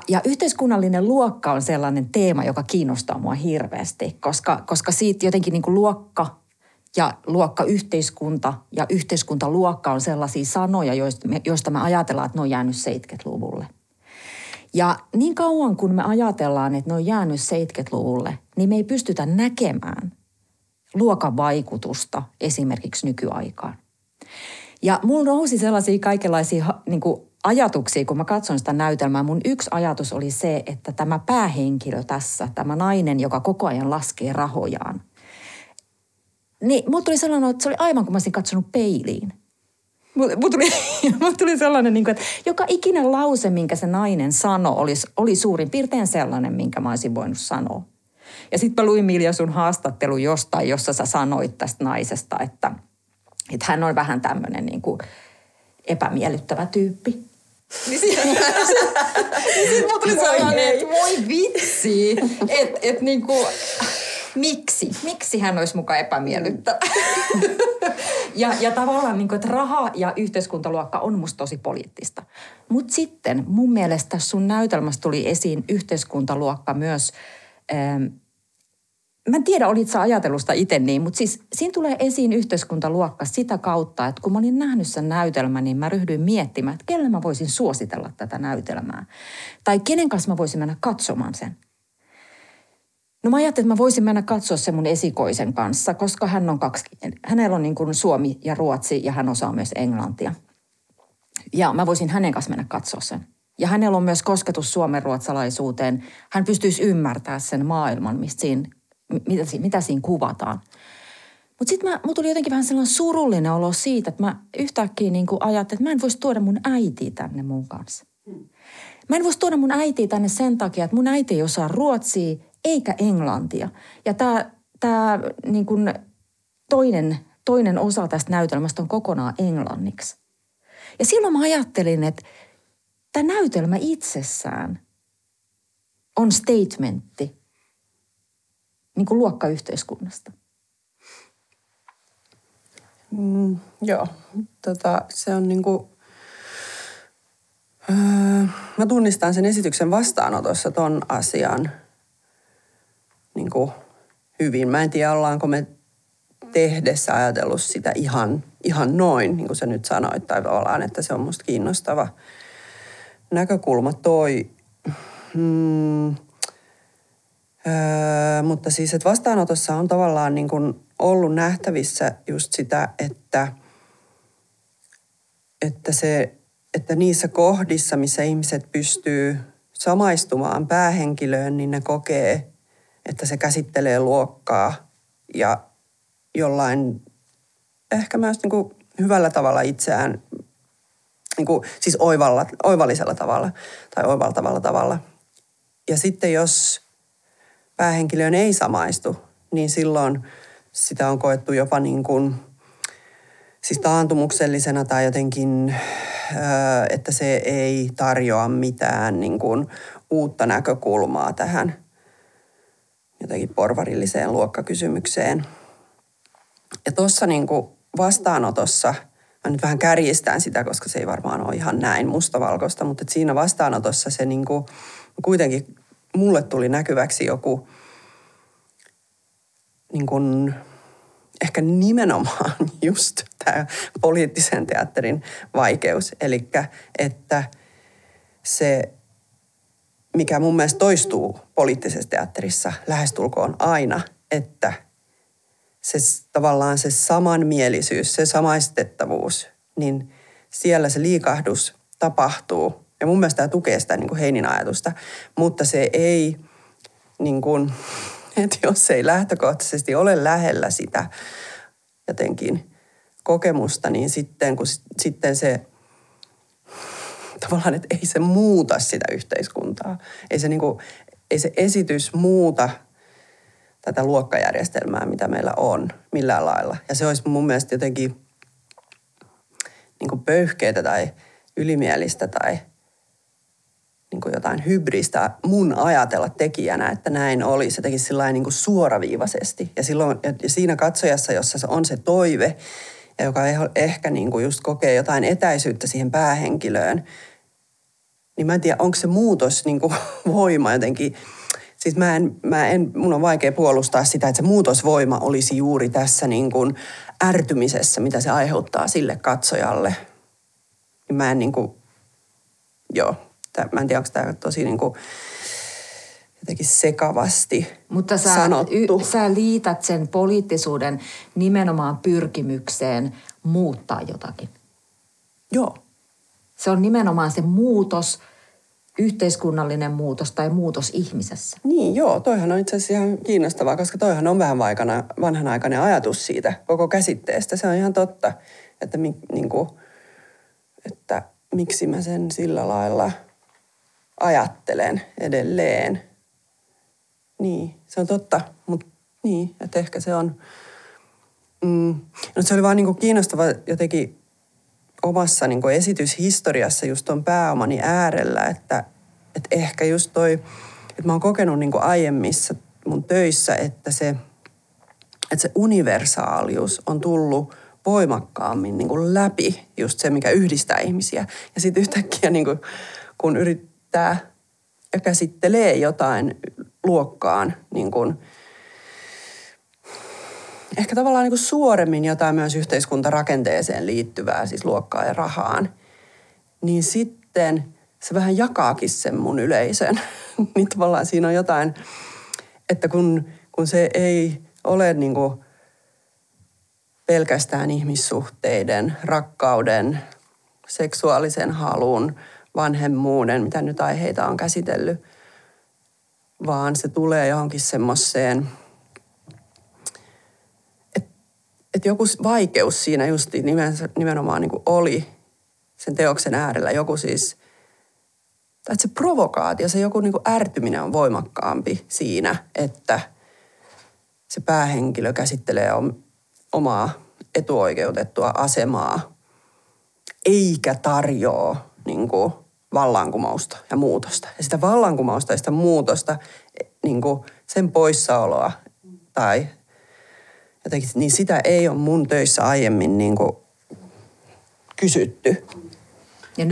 Ja yhteiskunnallinen luokka on sellainen teema, joka kiinnostaa mua hirveästi, koska siitä jotenkin niin kuin luokka ja luokkayhteiskunta ja yhteiskuntaluokka on sellaisia sanoja, joista me ajatellaan, että ne on jäänyt 70-luvulle. Ja niin kauan kun me ajatellaan, että ne on jäänyt 70-luvulle, niin me ei pystytä näkemään luokan vaikutusta esimerkiksi nykyaikaan. Ja mulla nousi sellaisia kaikenlaisia niin kuin ajatuksia, kun mä katson sitä näytelmää. Mun yksi ajatus oli se, että tämä päähenkilö tässä, tämä nainen, joka koko ajan laskee rahojaan, niin mulla tuli sellainen, että se oli aivan kuin mä olisin katsonut peiliin. Mut tuli sellainen, että joka ikinen lause, minkä se nainen sanoi, oli suurin piirtein sellainen, minkä mä olisin voinut sanoa. Ja sitten mä luin Milja sun haastattelun jostain, jossa sä sanoit tästä naisesta, että hän on vähän tämmöinen niin kuin epämiellyttävä tyyppi. Niin sitten mä tulin sellainen, että voi vitsi, että niin kuin... Miksi hän olisi mukaan epämiellyttävä? Ja tavallaan, niin kuin, että raha ja yhteiskuntaluokka on musta tosi poliittista. Mutta sitten mun mielestä sun näytelmässä tuli esiin yhteiskuntaluokka myös. Mä en tiedä, olit sä ajatellut sitä itse niin, mutta siis siinä tulee esiin yhteiskuntaluokka sitä kautta, että kun mä olin nähnyt sen näytelmän, niin mä ryhdyin miettimään, että kelle mä voisin suositella tätä näytelmää. Tai kenen kanssa mä voisin mennä katsomaan sen. No mä ajattelin, että mä voisin mennä katsoa sen mun esikoisen kanssa, koska hänellä on niin kuin suomi ja ruotsi ja hän osaa myös englantia. Ja mä voisin hänen kanssa mennä katsoa sen. Ja hänellä on myös kosketus suomenruotsalaisuuteen. Hän pystyisi ymmärtämään sen maailman, mitä siinä kuvataan. Mutta sitten mulla tuli jotenkin vähän sellainen surullinen olo siitä, että mä yhtäkkiä niin kuin ajattelin, että mä en voisi tuoda mun äitiä tänne mun kanssa. Mä en voisi tuoda mun äitiä tänne sen takia, että mun äiti ei osaa ruotsia eikä englantia. Ja tämä niin kuin toinen osa tästä näytelmästä on kokonaan englanniksi. Ja silloin mä ajattelin, että tämä näytelmä itsessään on statementti niin kuin luokkayhteiskunnasta. Joo, se on niin kuin... Mä tunnistan sen esityksen vastaanotossa ton asian niin kuin hyvin. Mä en tiedä, ollaanko me tehdessä ajatellut sitä ihan noin, niin kuin sä nyt sanoit, tai tavallaan, että se on musta kiinnostava näkökulma toi. Mutta siis, että vastaanotossa on tavallaan niin kuin ollut nähtävissä just sitä, että niissä kohdissa, missä ihmiset pystyy samaistumaan päähenkilöön, niin ne kokee, että se käsittelee luokkaa ja jollain ehkä myös niin kuin hyvällä tavalla itseään, niin kuin, siis oivallisella tavalla tai oivaltavalla tavalla. Ja sitten jos päähenkilöön ei samaistu, niin silloin sitä on koettu jopa niin kuin, siis taantumuksellisena tai jotenkin, että se ei tarjoa mitään niin kuin uutta näkökulmaa tähän jotenkin porvarilliseen luokkakysymykseen. Ja tuossa niin kuin vastaanotossa, mä nyt vähän kärjistän sitä, koska se ei varmaan ole ihan näin mustavalkoista, mutta siinä vastaanotossa se niin kuin, kuitenkin mulle tuli näkyväksi joku niin kuin, ehkä nimenomaan just tämä poliittisen teatterin vaikeus. Eli että se, mikä mun mielestä toistuu poliittisessa teatterissa lähestulkoon aina, että se tavallaan se samanmielisyys, se samaistettavuus, niin siellä se liikahdus tapahtuu. Ja mun mielestä tämä tukee sitä niin kuin Heinin ajatusta, mutta se ei niin kuin... Että jos ei lähtökohtaisesti ole lähellä sitä jotenkin kokemusta, niin sitten, kun se tavallaan, että ei se muuta sitä yhteiskuntaa. Ei se esitys muuta tätä luokkajärjestelmää, mitä meillä on millään lailla. Ja se olisi mun mielestä jotenkin niin kuin pöyhkeätä tai ylimielistä tai niin kuin jotain hybristä mun ajatella tekijänä, että näin oli. Se teki sillä lailla niin kuin suoraviivaisesti. Ja silloin ja siinä katsojassa, jossa se on se toive, ja joka ehkä niin kuin just kokee jotain etäisyyttä siihen päähenkilöön, niin mä en tiedä, onko se muutos niin kuin voima jotenkin. Siis mun on vaikea puolustaa sitä, että se muutosvoima olisi juuri tässä niin kuin ärtymisessä, mitä se aiheuttaa sille katsojalle. Niin mä en niin kuin, joo. Mä en tiedä, onko tämä tosi niin kuin jotenkin sekavasti sanottu. Mutta sä liität sen poliittisuuden nimenomaan pyrkimykseen muuttaa jotakin. Joo. Se on nimenomaan se muutos, yhteiskunnallinen muutos tai muutos ihmisessä. Niin joo, toihan on itse asiassa ihan kiinnostavaa, koska toihan on vähän vanhanaikainen ajatus siitä koko käsitteestä. Se on ihan totta, että niin kuin... että miksi mä sen sillä lailla ajattelen edelleen. Niin, se on totta, mutta niin, että ehkä se on... No se oli vaan niinku kiinnostava jotenkin omassa niinku esityshistoriassa just ton pääomani äärellä, että ehkä just toi, että mä oon kokenut niinku aiemmissa mun töissä, että se universaalius on tullut voimakkaammin niinku läpi, just se mikä yhdistää ihmisiä. Ja sitten yhtäkkiä niinku, kun yrittää ja käsittelee jotain luokkaan niinku, ehkä tavallaan niin kuin suoremmin jotain myös yhteiskuntarakenteeseen liittyvää, siis luokkaan ja rahaan, niin sitten se vähän jakaakin sen mun yleisön. Niin tavallaan siinä on jotain, että kun se ei ole niin kuin pelkästään ihmissuhteiden, rakkauden, seksuaalisen halun, vanhemmuuden, mitä nyt aiheita on käsitellyt, vaan se tulee johonkin semmoiseen... Että joku vaikeus siinä just nimenomaan niin kuin oli sen teoksen äärellä. Joku siis, tai että se provokaatio, se joku niin kuin ärtyminen on voimakkaampi siinä, että se päähenkilö käsittelee omaa etuoikeutettua asemaa, eikä tarjoa niin kuin vallankumousta ja muutosta. Ja sitä vallankumousta ja sitä muutosta, niin kuin sen poissaoloa tai... Jotenkin, niin sitä ei ole mun töissä aiemmin niin kuin kysytty. Ja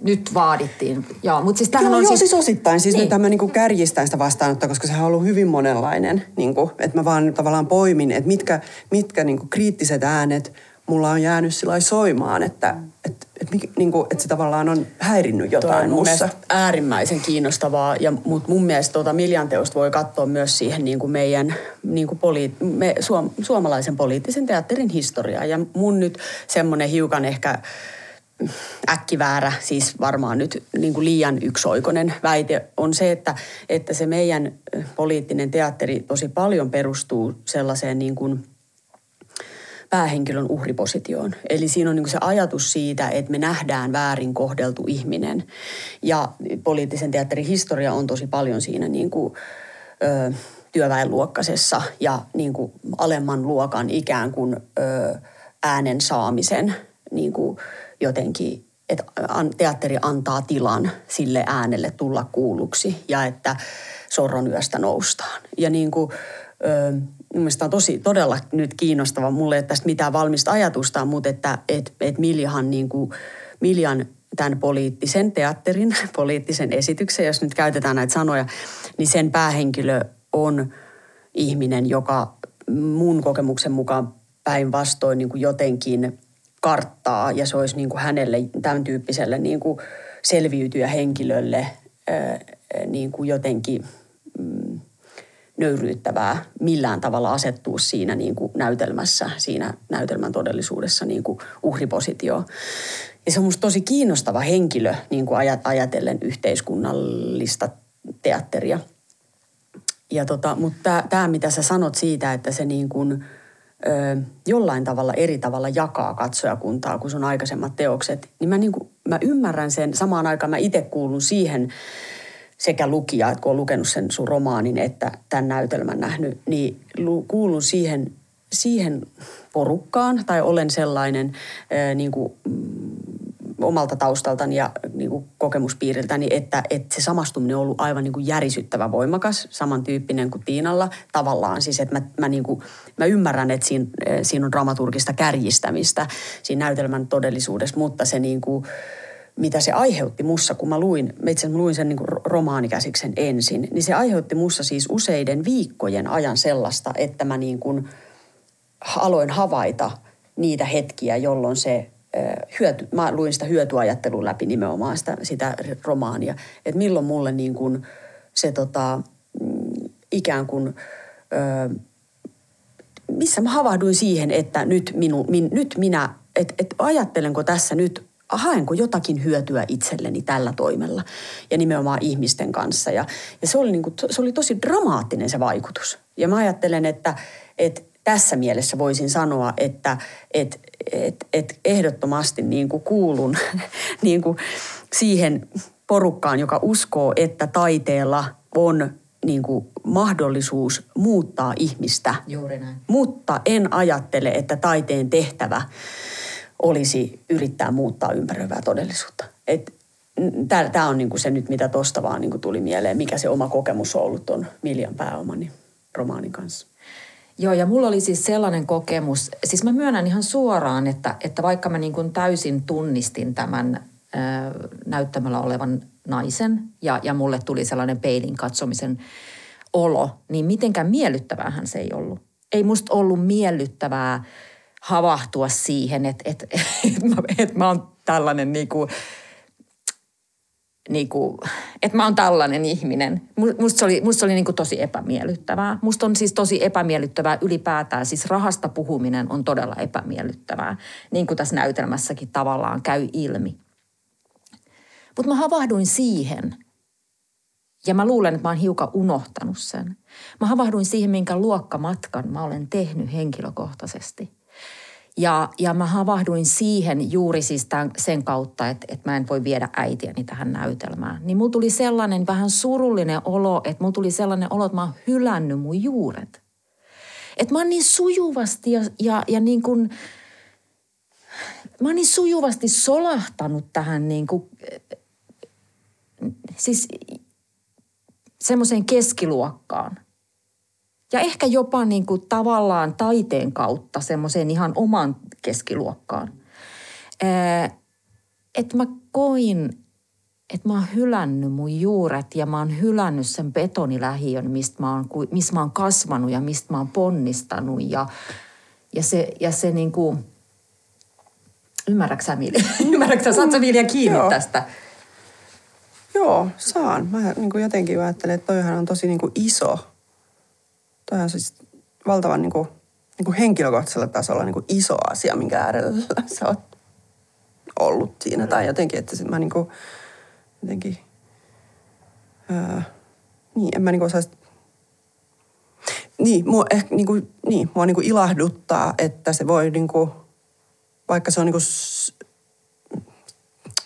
nyt vaadittiin. Joo, mutta siis tämähän on siis osittain. Siis niin. Nyt mä niin kuin kärjistän sitä vastaanottoa, koska sehän on ollut hyvin monenlainen. Niin kuin, että mä vaan tavallaan poimin, että mitkä niin kuin kriittiset äänet mulla on jäänyt sillä lailla soimaan, että se tavallaan on häirinnyt jotain muussa. Äärimmäisen kiinnostavaa, mutta mun mielestä Miljan teosta voi katsoa myös siihen niin kuin meidän niin kuin suomalaisen poliittisen teatterin historiaa. Ja mun nyt semmoinen hiukan ehkä äkkiväärä, siis varmaan nyt niin kuin liian yksioikoinen väite on se, että se meidän poliittinen teatteri tosi paljon perustuu sellaiseen niin kuin päähenkilön uhripositioon. Eli siinä on niin kuin se ajatus siitä, että me nähdään väärin kohdeltu ihminen. Ja poliittisen teatterin historia on tosi paljon siinä niin kuin, työväenluokkaisessa ja niin kuin alemman luokan ikään kuin äänen saamisen niin kuin jotenkin, että teatteri antaa tilan sille äänelle tulla kuulluksi ja että sorron yöstä noustaan. Ja niin kuin... Mielestäni on todella nyt kiinnostava. Mulle ei tästä mitään valmista ajatusta, mutta että Miljan tämän poliittisen teatterin, poliittisen esityksen, jos nyt käytetään näitä sanoja, niin sen päähenkilö on ihminen, joka mun kokemuksen mukaan päinvastoin niin kuin jotenkin karttaa, ja se olisi niin kuin hänelle, tämän tyyppiselle niin kuin selviytyjä henkilölle niin kuin jotenkin... nöyryyttävää millään tavalla asettua siinä niin kuin näytelmässä, siinä näytelmän todellisuudessa niin kuin uhripositioon. Ja se on musta tosi kiinnostava henkilö niin kuin ajatellen yhteiskunnallista teatteria. Ja mutta tämä, mitä sä sanot siitä, että se niin kuin, jollain tavalla eri tavalla jakaa katsojakuntaa kuin sun aikaisemmat teokset, niin mä ymmärrän sen. Samaan aikaan mä itse kuulun siihen, sekä lukija, että kun on lukenut sen sun romaanin, että tämän näytelmän nähnyt, niin kuulun siihen porukkaan, tai olen sellainen niin kuin, omalta taustaltani ja niin kuin kokemuspiiriltäni, että se samastuminen on ollut aivan niin kuin järisyttävä voimakas, samantyyppinen kuin Tiinalla. Tavallaan siis, että mä ymmärrän, että siinä on dramaturgista kärjistämistä siinä näytelmän todellisuudessa, mutta se niin kuin... Mitä se aiheutti mussa, kun mä luin sen niin kuin romaanikäsiksen ensin, niin se aiheutti mussa siis useiden viikkojen ajan sellaista, että mä niin kuin aloin havaita niitä hetkiä, jolloin se mä luin sitä hyötyajattelun läpi nimenomaan sitä romaania. Että milloin mulle niin kuin se ikään kuin... missä mä havahduin siihen, että nyt minä ajattelenko tässä nyt... haenko jotakin hyötyä itselleni tällä toimella ja nimenomaan ihmisten kanssa. Ja se oli tosi dramaattinen se vaikutus. Ja mä ajattelen, että tässä mielessä voisin sanoa, että ehdottomasti niin kuin kuulun niin kuin siihen porukkaan, joka uskoo, että taiteella on niin kuin mahdollisuus muuttaa ihmistä. Juuri näin. Mutta en ajattele, että taiteen tehtävä olisi yrittää muuttaa ympäröivää todellisuutta. Tämä on niinku se nyt, mitä tuosta vaan niinku tuli mieleen, mikä se oma kokemus on ollut tuon Miljan Pääomani romaanin kanssa. Joo, ja mulla oli siis sellainen kokemus, siis mä myönnän ihan suoraan, että vaikka mä niinku täysin tunnistin tämän näyttämällä olevan naisen ja mulle tuli sellainen peilin katsomisen olo, niin mitenkään miellyttävähän se ei ollut. Ei musta ollut miellyttävää havahtua siihen, että mä oon tällainen niinku... Niinku, että mä oon tällainen ihminen. Musta se oli niinku tosi epämiellyttävää. Musta on siis tosi epämiellyttävää ylipäätään. Siis rahasta puhuminen on todella epämiellyttävää, niin kuin tässä näytelmässäkin tavallaan käy ilmi. Mutta mä havahduin siihen, ja mä luulen, että mä oon hiukan unohtanut sen. Mä havahduin siihen, minkä luokkamatkan mä olen tehnyt henkilökohtaisesti. Ja mä havahduin siihen juuri siis sen kautta, että mä en voi viedä äitiäni tähän näytelmään. Niin mulla tuli sellainen vähän surullinen olo, että mulla tuli sellainen olo, että mä oon hylännyt mun juuret. Että mä oon niin sujuvasti ja niin kuin, mä oon niin sujuvasti solahtanut tähän niin kuin, siis semmoiseen keskiluokkaan. Ja ehkä jopa niin kuin tavallaan taiteen kautta semmoiseen ihan oman keskiluokkaan. Että mä koin, että mä oon hylännyt mun juuret ja mä oon hylännyt sen betonilähiön, missä mä oon kasvanut ja mistä mä oon ponnistanut. Ja se niin kuin... Ymmärrätkö sä, Milja? Saat sä, Milja, kiinni tästä? Joo, saan. Mä niin kuin jotenkin ajattelen, että toihan on tosi niin kuin iso... Tämä on siis valtavan niin kuin henkilökohtaisella tasolla niin kuin iso asia, minkä äärellä sä oot ollut siinä. Tai jotenkin, että sit mä niin kuin, jotenkin, niin en mä niin kuin osaisi, niin mua niin kuin ilahduttaa, että se voi niin kuin, vaikka se on niin kuin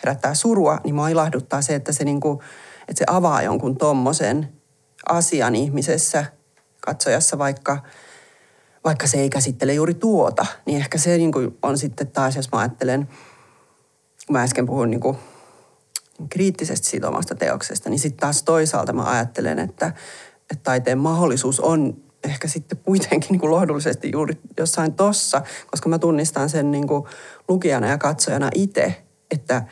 herättää surua, niin mua ilahduttaa se, että se niin kuin, että se avaa jonkun tommosen asian ihmisessä, katsojassa, vaikka se ei käsittele juuri tuota, niin ehkä se niin kuin on sitten taas, jos mä ajattelen, kun mä äsken puhuin niin kuin kriittisesti siitä omasta teoksesta, niin sitten taas toisaalta mä ajattelen, että taiteen mahdollisuus on ehkä sitten kuitenkin niin kuin lohdullisesti juuri jossain tossa, koska mä tunnistan sen niin kuin lukijana ja katsojana itse, että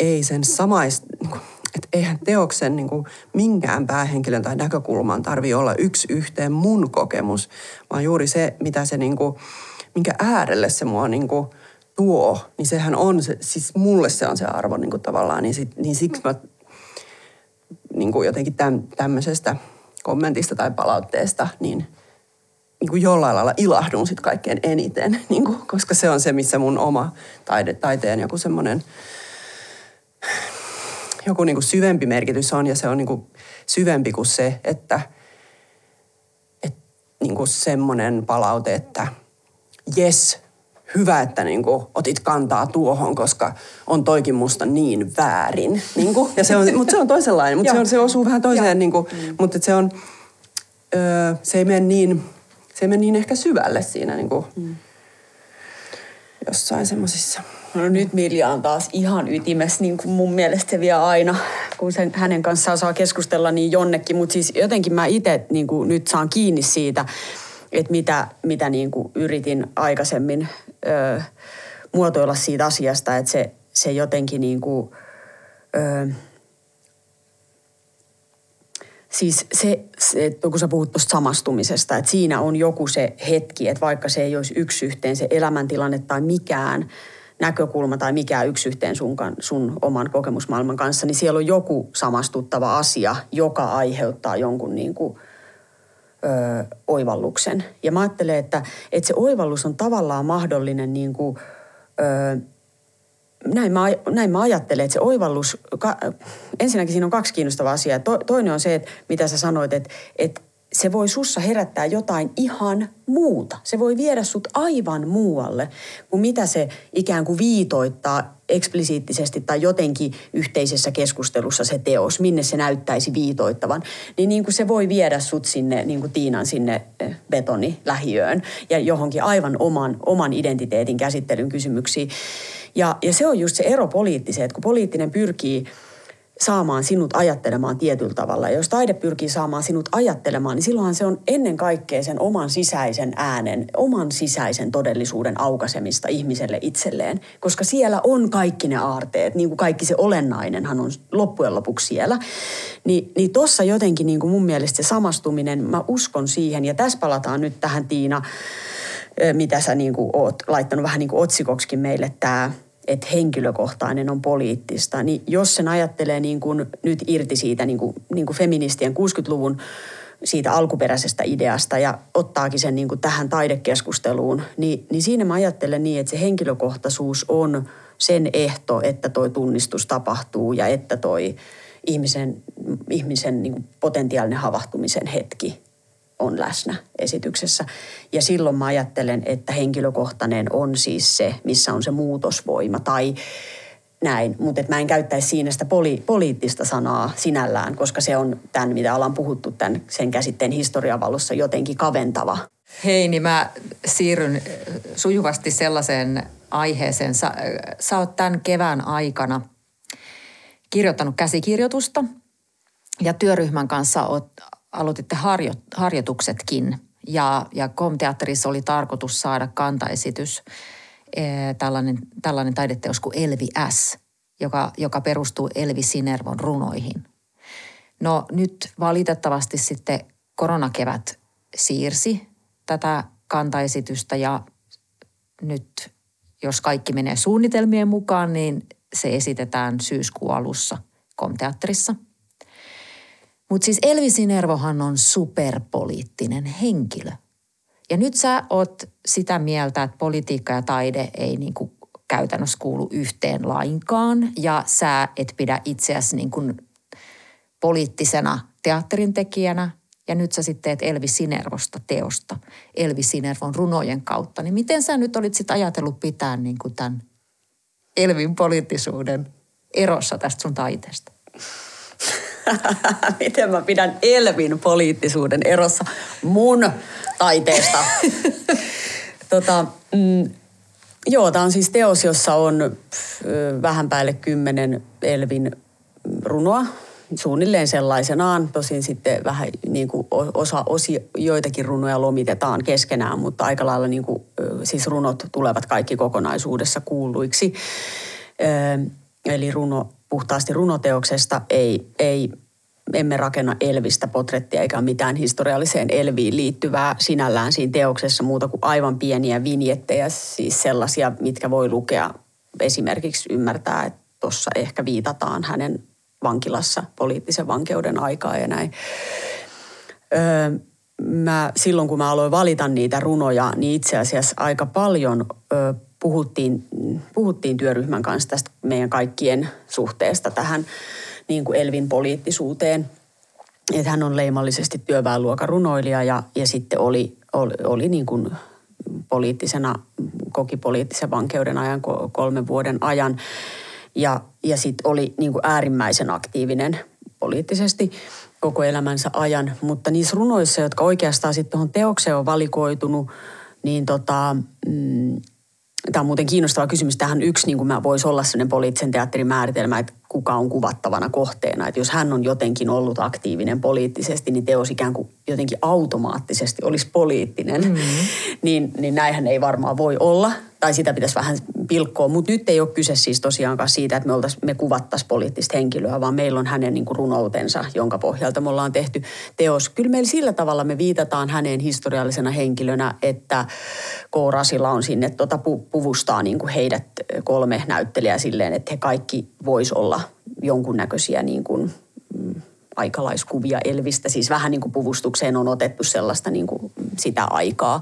ei sen samaista... Niin että eihän teoksen niin kuin minkään päähenkilön tai näkökulman tarvitse olla yksi yhteen mun kokemus, vaan juuri se, mitä se niin kuin, minkä äärelle se mua niin kuin tuo, niin sehän on se, siis mulle se on se arvo niin kuin tavallaan, niin siksi mä niin kuin jotenkin tämmöisestä kommentista tai palautteesta, niin kuin jollain lailla ilahdun sitten kaikkein eniten, niin kuin, koska se on se, missä mun oma taiteen joku semmoinen... Joku niin kuin syvempi merkitys on, ja se on niin kuin syvempi kuin se, että niin kuin semmoinen palaute, että jes, hyvä, että niin kuin otit kantaa tuohon, koska on toikin musta niin väärin. Niin kuin, ja se on, mutta se on toisenlainen, mutta se osuu vähän toiseen, niin kuin, mutta se on, se ei mene niin ehkä syvälle siinä niin kuin, jossain semmoisissa... No nyt Milja on taas ihan ytimessä, niin kuin mun mielestä se vie aina, kun hänen kanssaan saa keskustella niin jonnekin. Mutta siis jotenkin mä itse niin kuin nyt saan kiinni siitä, että mitä niin kuin yritin aikaisemmin muotoilla siitä asiasta, että se jotenkin niin kuin, siis se, kun sä puhut tuosta samastumisesta, että siinä on joku se hetki, että vaikka se ei olisi yksi yhteen se elämäntilanne tai mikään näkökulma tai mikään yksi yhteen sun oman kokemusmaailman kanssa, niin siellä on joku samastuttava asia, joka aiheuttaa jonkun niin kuin, oivalluksen. Ja mä ajattelen, että se oivallus on tavallaan mahdollinen, niin kuin, näin mä ajattelen, että se oivallus, ensinnäkin siinä on kaksi kiinnostavaa asiaa. Toinen on se, että mitä sä sanoit, että se voi sussa herättää jotain ihan muuta. Se voi viedä sut aivan muualle kuin mitä se ikään kuin viitoittaa eksplisiittisesti tai jotenkin yhteisessä keskustelussa se teos, minne se näyttäisi viitoittavan. Niin kuin se voi viedä sut sinne, niin kuin Tiinan sinne betonilähiöön ja johonkin aivan oman identiteetin käsittelyn kysymyksiin. Ja se on just se ero poliittiseen, että kun poliittinen pyrkii saamaan sinut ajattelemaan tietyllä tavalla. Ja jos taide pyrkii saamaan sinut ajattelemaan, niin silloinhan se on ennen kaikkea sen oman sisäisen äänen, oman sisäisen todellisuuden aukaisemista ihmiselle itselleen. Koska siellä on kaikki ne aarteet, niin kuin kaikki se olennainenhan on loppujen lopuksi siellä. Niin tuossa jotenkin niin kuin mun mielestä se samastuminen, mä uskon siihen, ja tässä palataan nyt tähän Tiina, mitä sä niin kuin oot laittanut vähän niin kuin otsikoksikin meille tämä, että henkilökohtainen on poliittista, niin jos sen ajattelee niin kuin nyt irti siitä niin kuin feministien 60-luvun siitä alkuperäisestä ideasta ja ottaakin sen niin kuin tähän taidekeskusteluun, niin siinä mä ajattelen niin, että se henkilökohtaisuus on sen ehto, että toi tunnistus tapahtuu ja että toi ihmisen niin kuin potentiaalinen havahtumisen hetki on läsnä esityksessä. Ja silloin mä ajattelen, että henkilökohtainen on siis se, missä on se muutosvoima tai näin. Mutta mä en käyttäisi siinä sitä poliittista sanaa sinällään, koska se on tämän, mitä ollaan puhuttu tämän sen käsitteen historian valossa jotenkin kaventava. Hei, niin mä siirryn sujuvasti sellaiseen aiheeseen. Sä oot tämän kevään aikana kirjoittanut käsikirjoitusta ja työryhmän kanssa oot aloititte harjoituksetkin ja KOM-teatterissa oli tarkoitus saada kantaesitys tällainen taideteos kuin Elvi S, joka perustuu Elvi Sinervon runoihin. No nyt valitettavasti sitten koronakevät siirsi tätä kantaesitystä ja nyt jos kaikki menee suunnitelmien mukaan, niin se esitetään syyskuun alussa KOM-teatterissa. Mutta siis Elvi Sinervohan on superpoliittinen henkilö. Ja nyt sä oot sitä mieltä, että politiikka ja taide ei niinku käytännössä kuulu yhteen lainkaan. Ja sä et pidä itseäsi niinku poliittisena teatterintekijänä. Ja nyt sä sitten teet Elvi Sinervosta teosta, Elvi Sinervon runojen kautta. Niin miten sä nyt olit sitten ajatellut pitää niinku tämän Elvin poliittisuuden erossa tästä sun taiteesta? Miten mä pidän Elvin poliittisuuden erossa mun taiteesta? Tää on siis teos, jossa on vähän päälle 10 Elvin runoa. Suunnilleen sellaisenaan. Tosin sitten vähän niin kuin joitakin runoja lomitetaan keskenään, mutta aika lailla niin kuin, siis runot tulevat kaikki kokonaisuudessa kuuluiksi. Eli puhtaasti runoteoksesta emme rakenna Elvistä portrettia eikä mitään historialliseen Elviin liittyvää sinällään siinä teoksessa muuta kuin aivan pieniä vinjettejä, siis sellaisia, mitkä voi lukea esimerkiksi ymmärtää, että tuossa ehkä viitataan hänen vankilassa poliittisen vankeuden aikaa ja näin. Silloin kun mä aloin valita niitä runoja, niin itse asiassa aika paljon puhuttiin työryhmän kanssa tästä meidän kaikkien suhteesta tähän niin kuin Elvin poliittisuuteen. Että hän on leimallisesti työväenluokan runoilija ja sitten oli niin kuin koki poliittisen vankeuden ajan 3 vuoden ajan. Ja sitten oli niin kuin äärimmäisen aktiivinen poliittisesti koko elämänsä ajan. Mutta niissä runoissa, jotka oikeastaan sitten tuohon teokseen on valikoitunut, niin tämä on muuten kiinnostava kysymys. Tämähän yksi, niin kuin mä voisi olla sellainen poliittisen teatterin määritelmä, että kuka on kuvattavana kohteena. Että jos hän on jotenkin ollut aktiivinen poliittisesti, niin teos ikään kuin jotenkin automaattisesti olisi poliittinen. Niin näinhän ei varmaan voi olla. Tai sitä pitäisi vähän pilkkoa. Mutta nyt ei ole kyse siis tosiaankaan siitä, että me kuvattaisiin poliittista henkilöä, vaan meillä on hänen niin kuin runoutensa, jonka pohjalta me ollaan tehty teos. Kyllä meillä sillä tavalla me viitataan häneen historiallisena henkilönä, että K. Rasila on sinne puvustaa niin kuin heidät 3 näyttelijää silleen, että he kaikki vois olla jonkunnäköisiä niin kuin aikalaiskuvia Elvistä. Siis vähän niin kuin puvustukseen on otettu sellaista niin kuin sitä aikaa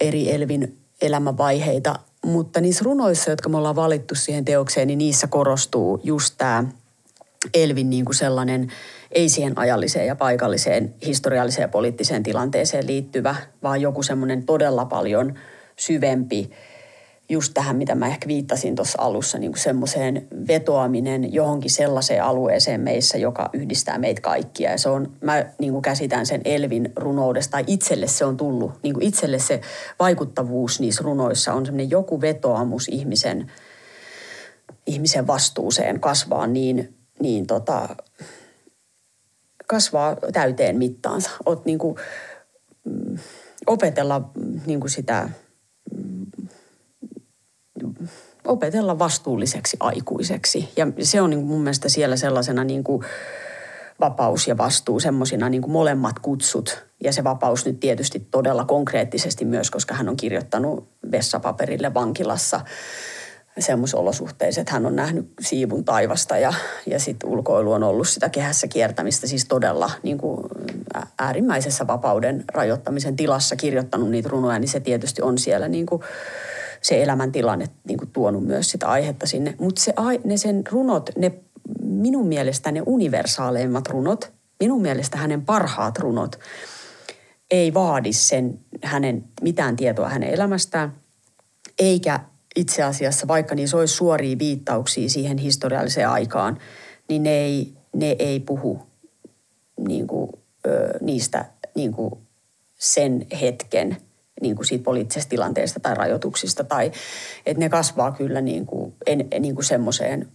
eri Elvin elämänvaiheita, mutta niissä runoissa, jotka me ollaan valittu siihen teokseen, niin niissä korostuu just tämä Elvin niin kuin sellainen ei siihen ajalliseen ja paikalliseen, historialliseen ja poliittiseen tilanteeseen liittyvä, vaan joku semmoinen todella paljon syvempi, just tähän, mitä mä ehkä viittasin tuossa alussa, niin kuin semmoiseen vetoaminen johonkin sellaiseen alueeseen meissä, joka yhdistää meitä kaikkia. Ja se on, mä niin kuin käsitän sen Elvin runoudesta, tai itselle se on tullut, niin kuin itselle se vaikuttavuus niissä runoissa on semmoinen joku vetoamus ihmisen vastuuseen kasvaa kasvaa täyteen mittaansa. Niin kuin, opetella vastuulliseksi aikuiseksi. Ja se on niin mun mielestä siellä sellaisena niin kuin vapaus ja vastuu, semmoisina niin kuin molemmat kutsut. Ja se vapaus nyt tietysti todella konkreettisesti myös, koska hän on kirjoittanut vessapaperille vankilassa semmoisissa olosuhteissa, että hän on nähnyt siivun taivasta ja sitten ulkoilu on ollut sitä kehässä kiertämistä, siis todella niin kuin äärimmäisessä vapauden rajoittamisen tilassa kirjoittanut niitä runoja, niin se tietysti on siellä niin kuin se elämäntilanne niin kuin tuonut myös sitä aihetta sinne. Mutta ne sen runot, ne minun mielestä ne universaaleimmat runot, minun mielestä hänen parhaat runot, ei vaadi sen hänen mitään tietoa hänen elämästään, eikä itse asiassa, vaikka niissä olisi suoria viittauksia siihen historialliseen aikaan, niin ne ei puhu niin kuin, niistä niin kuin sen hetken niin kuin siitä poliittisesta tilanteesta tai rajoituksista. Tai, että ne kasvaa kyllä niin kuin semmoiseen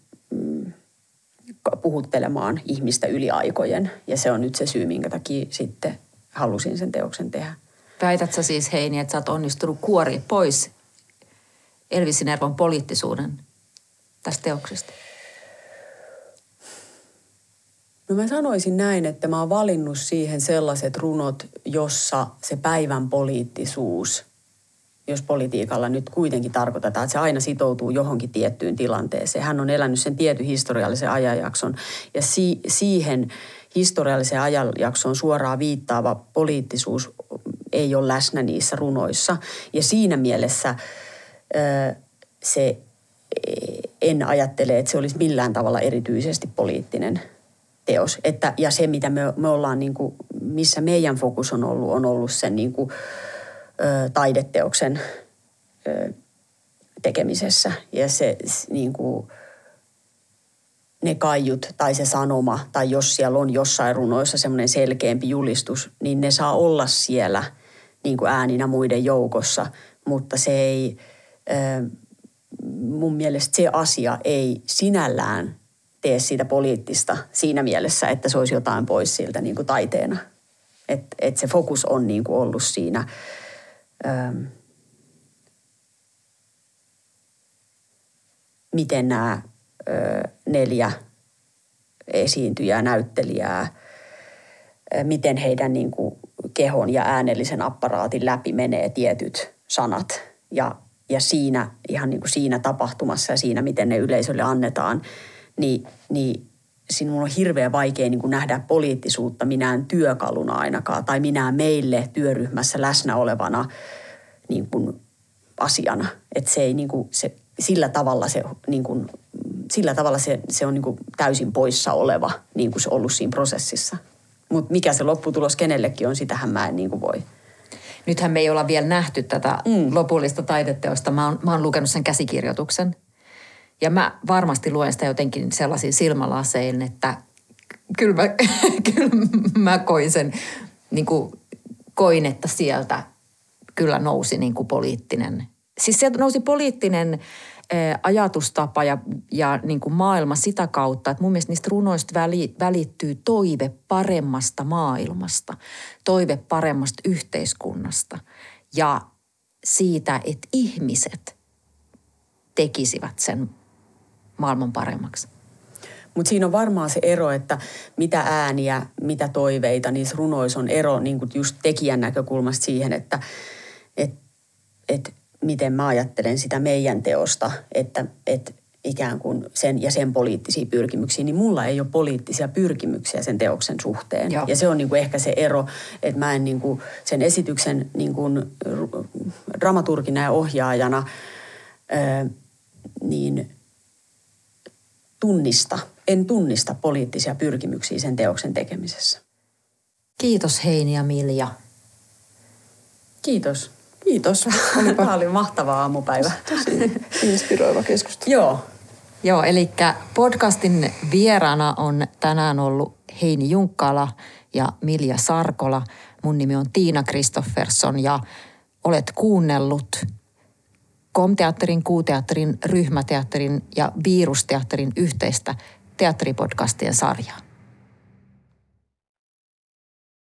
puhuttelemaan ihmistä yli aikojen. Ja se on nyt se syy, minkä takia sitten halusin sen teoksen tehdä. Väität sä siis, Heini, että sä oot onnistunut kuori pois Elvi Sinervon poliittisuuden tästä teoksesta? No mä sanoisin näin, että mä oon valinnut siihen sellaiset runot, jossa se päivän poliittisuus, jos politiikalla nyt kuitenkin tarkoitetaan, että se aina sitoutuu johonkin tiettyyn tilanteeseen. Hän on elänyt sen tietyn historiallisen ajanjakson ja siihen historialliseen ajanjaksoon suoraan viittaava poliittisuus ei ole läsnä niissä runoissa. Ja siinä mielessä en ajattele, että se olisi millään tavalla erityisesti poliittinen teos. Ja se, mitä me ollaan, niin kuin, missä meidän fokus on ollut sen niin kuin, taideteoksen tekemisessä. Ja se niin kuin, ne kaiut tai se sanoma, tai jos siellä on jossain runoissa semmoinen selkeämpi julistus, niin ne saa olla siellä niin kuin ääninä muiden joukossa, mutta se ei... mun mielestä se asia ei sinällään tee siitä poliittista siinä mielessä, että se olisi jotain pois siltä niin kuin taiteena. Et se fokus on niin kuin ollut siinä miten nämä neljä esiintyjää, näyttelijää, miten heidän niin kuin kehon ja äänellisen apparaatin läpi menee tietyt sanat ja siinä, ihan niin kuin siinä tapahtumassa ja siinä, miten ne yleisölle annetaan, niin sinulla on hirveän vaikea niin kuin nähdä poliittisuutta minään työkaluna ainakaan, tai minään meille työryhmässä läsnä olevana niin kuin asiana. Että se ei niin kuin, sillä tavalla se on niin kuin täysin poissa oleva, niin kuin se on ollut siinä prosessissa. Mutta mikä se lopputulos kenellekin on, sitähän mä en niin kuin voi. Nythän me ei olla vielä nähty tätä lopullista taideteosta. Mä oon lukenut sen käsikirjoituksen. Ja mä varmasti luen sitä jotenkin sellaisin silmälasein, että kyllä mä koin sen, niin kuin koin, että sieltä kyllä nousi niin kuin poliittinen. Siis sieltä nousi poliittinen ajatustapa ja niin kuin maailma sitä kautta, että mun mielestä niistä runoista välittyy toive paremmasta maailmasta, toive paremmasta yhteiskunnasta ja siitä, että ihmiset tekisivät sen maailman paremmaksi. Mutta siinä on varmaan se ero, että mitä ääniä, mitä toiveita niissä runoissa on ero niin kuin just tekijän näkökulmasta siihen, että miten mä ajattelen sitä meidän teosta, että ikään kuin sen ja sen poliittisia pyrkimyksiä, niin mulla ei ole poliittisia pyrkimyksiä sen teoksen suhteen. Joo. Ja se on niin kuin ehkä se ero, että mä en niin kuin sen esityksen niin kuin dramaturgina ja ohjaajana niin tunnista en tunnista poliittisia pyrkimyksiä sen teoksen tekemisessä. Kiitos Heini ja Milja. Kiitos. Kiitos. Tämä oli mahtava aamupäivä. Tosi inspiroiva keskustelu. Joo, eli podcastin vieraana on tänään ollut Heini Junkkaala ja Milja Sarkola. Mun nimi on Tiina Kristoffersson ja olet kuunnellut KOM-teatterin, Q-teatterin, Ryhmäteatterin ja Viirus-teatterin yhteistä teatteripodcastien sarjaa.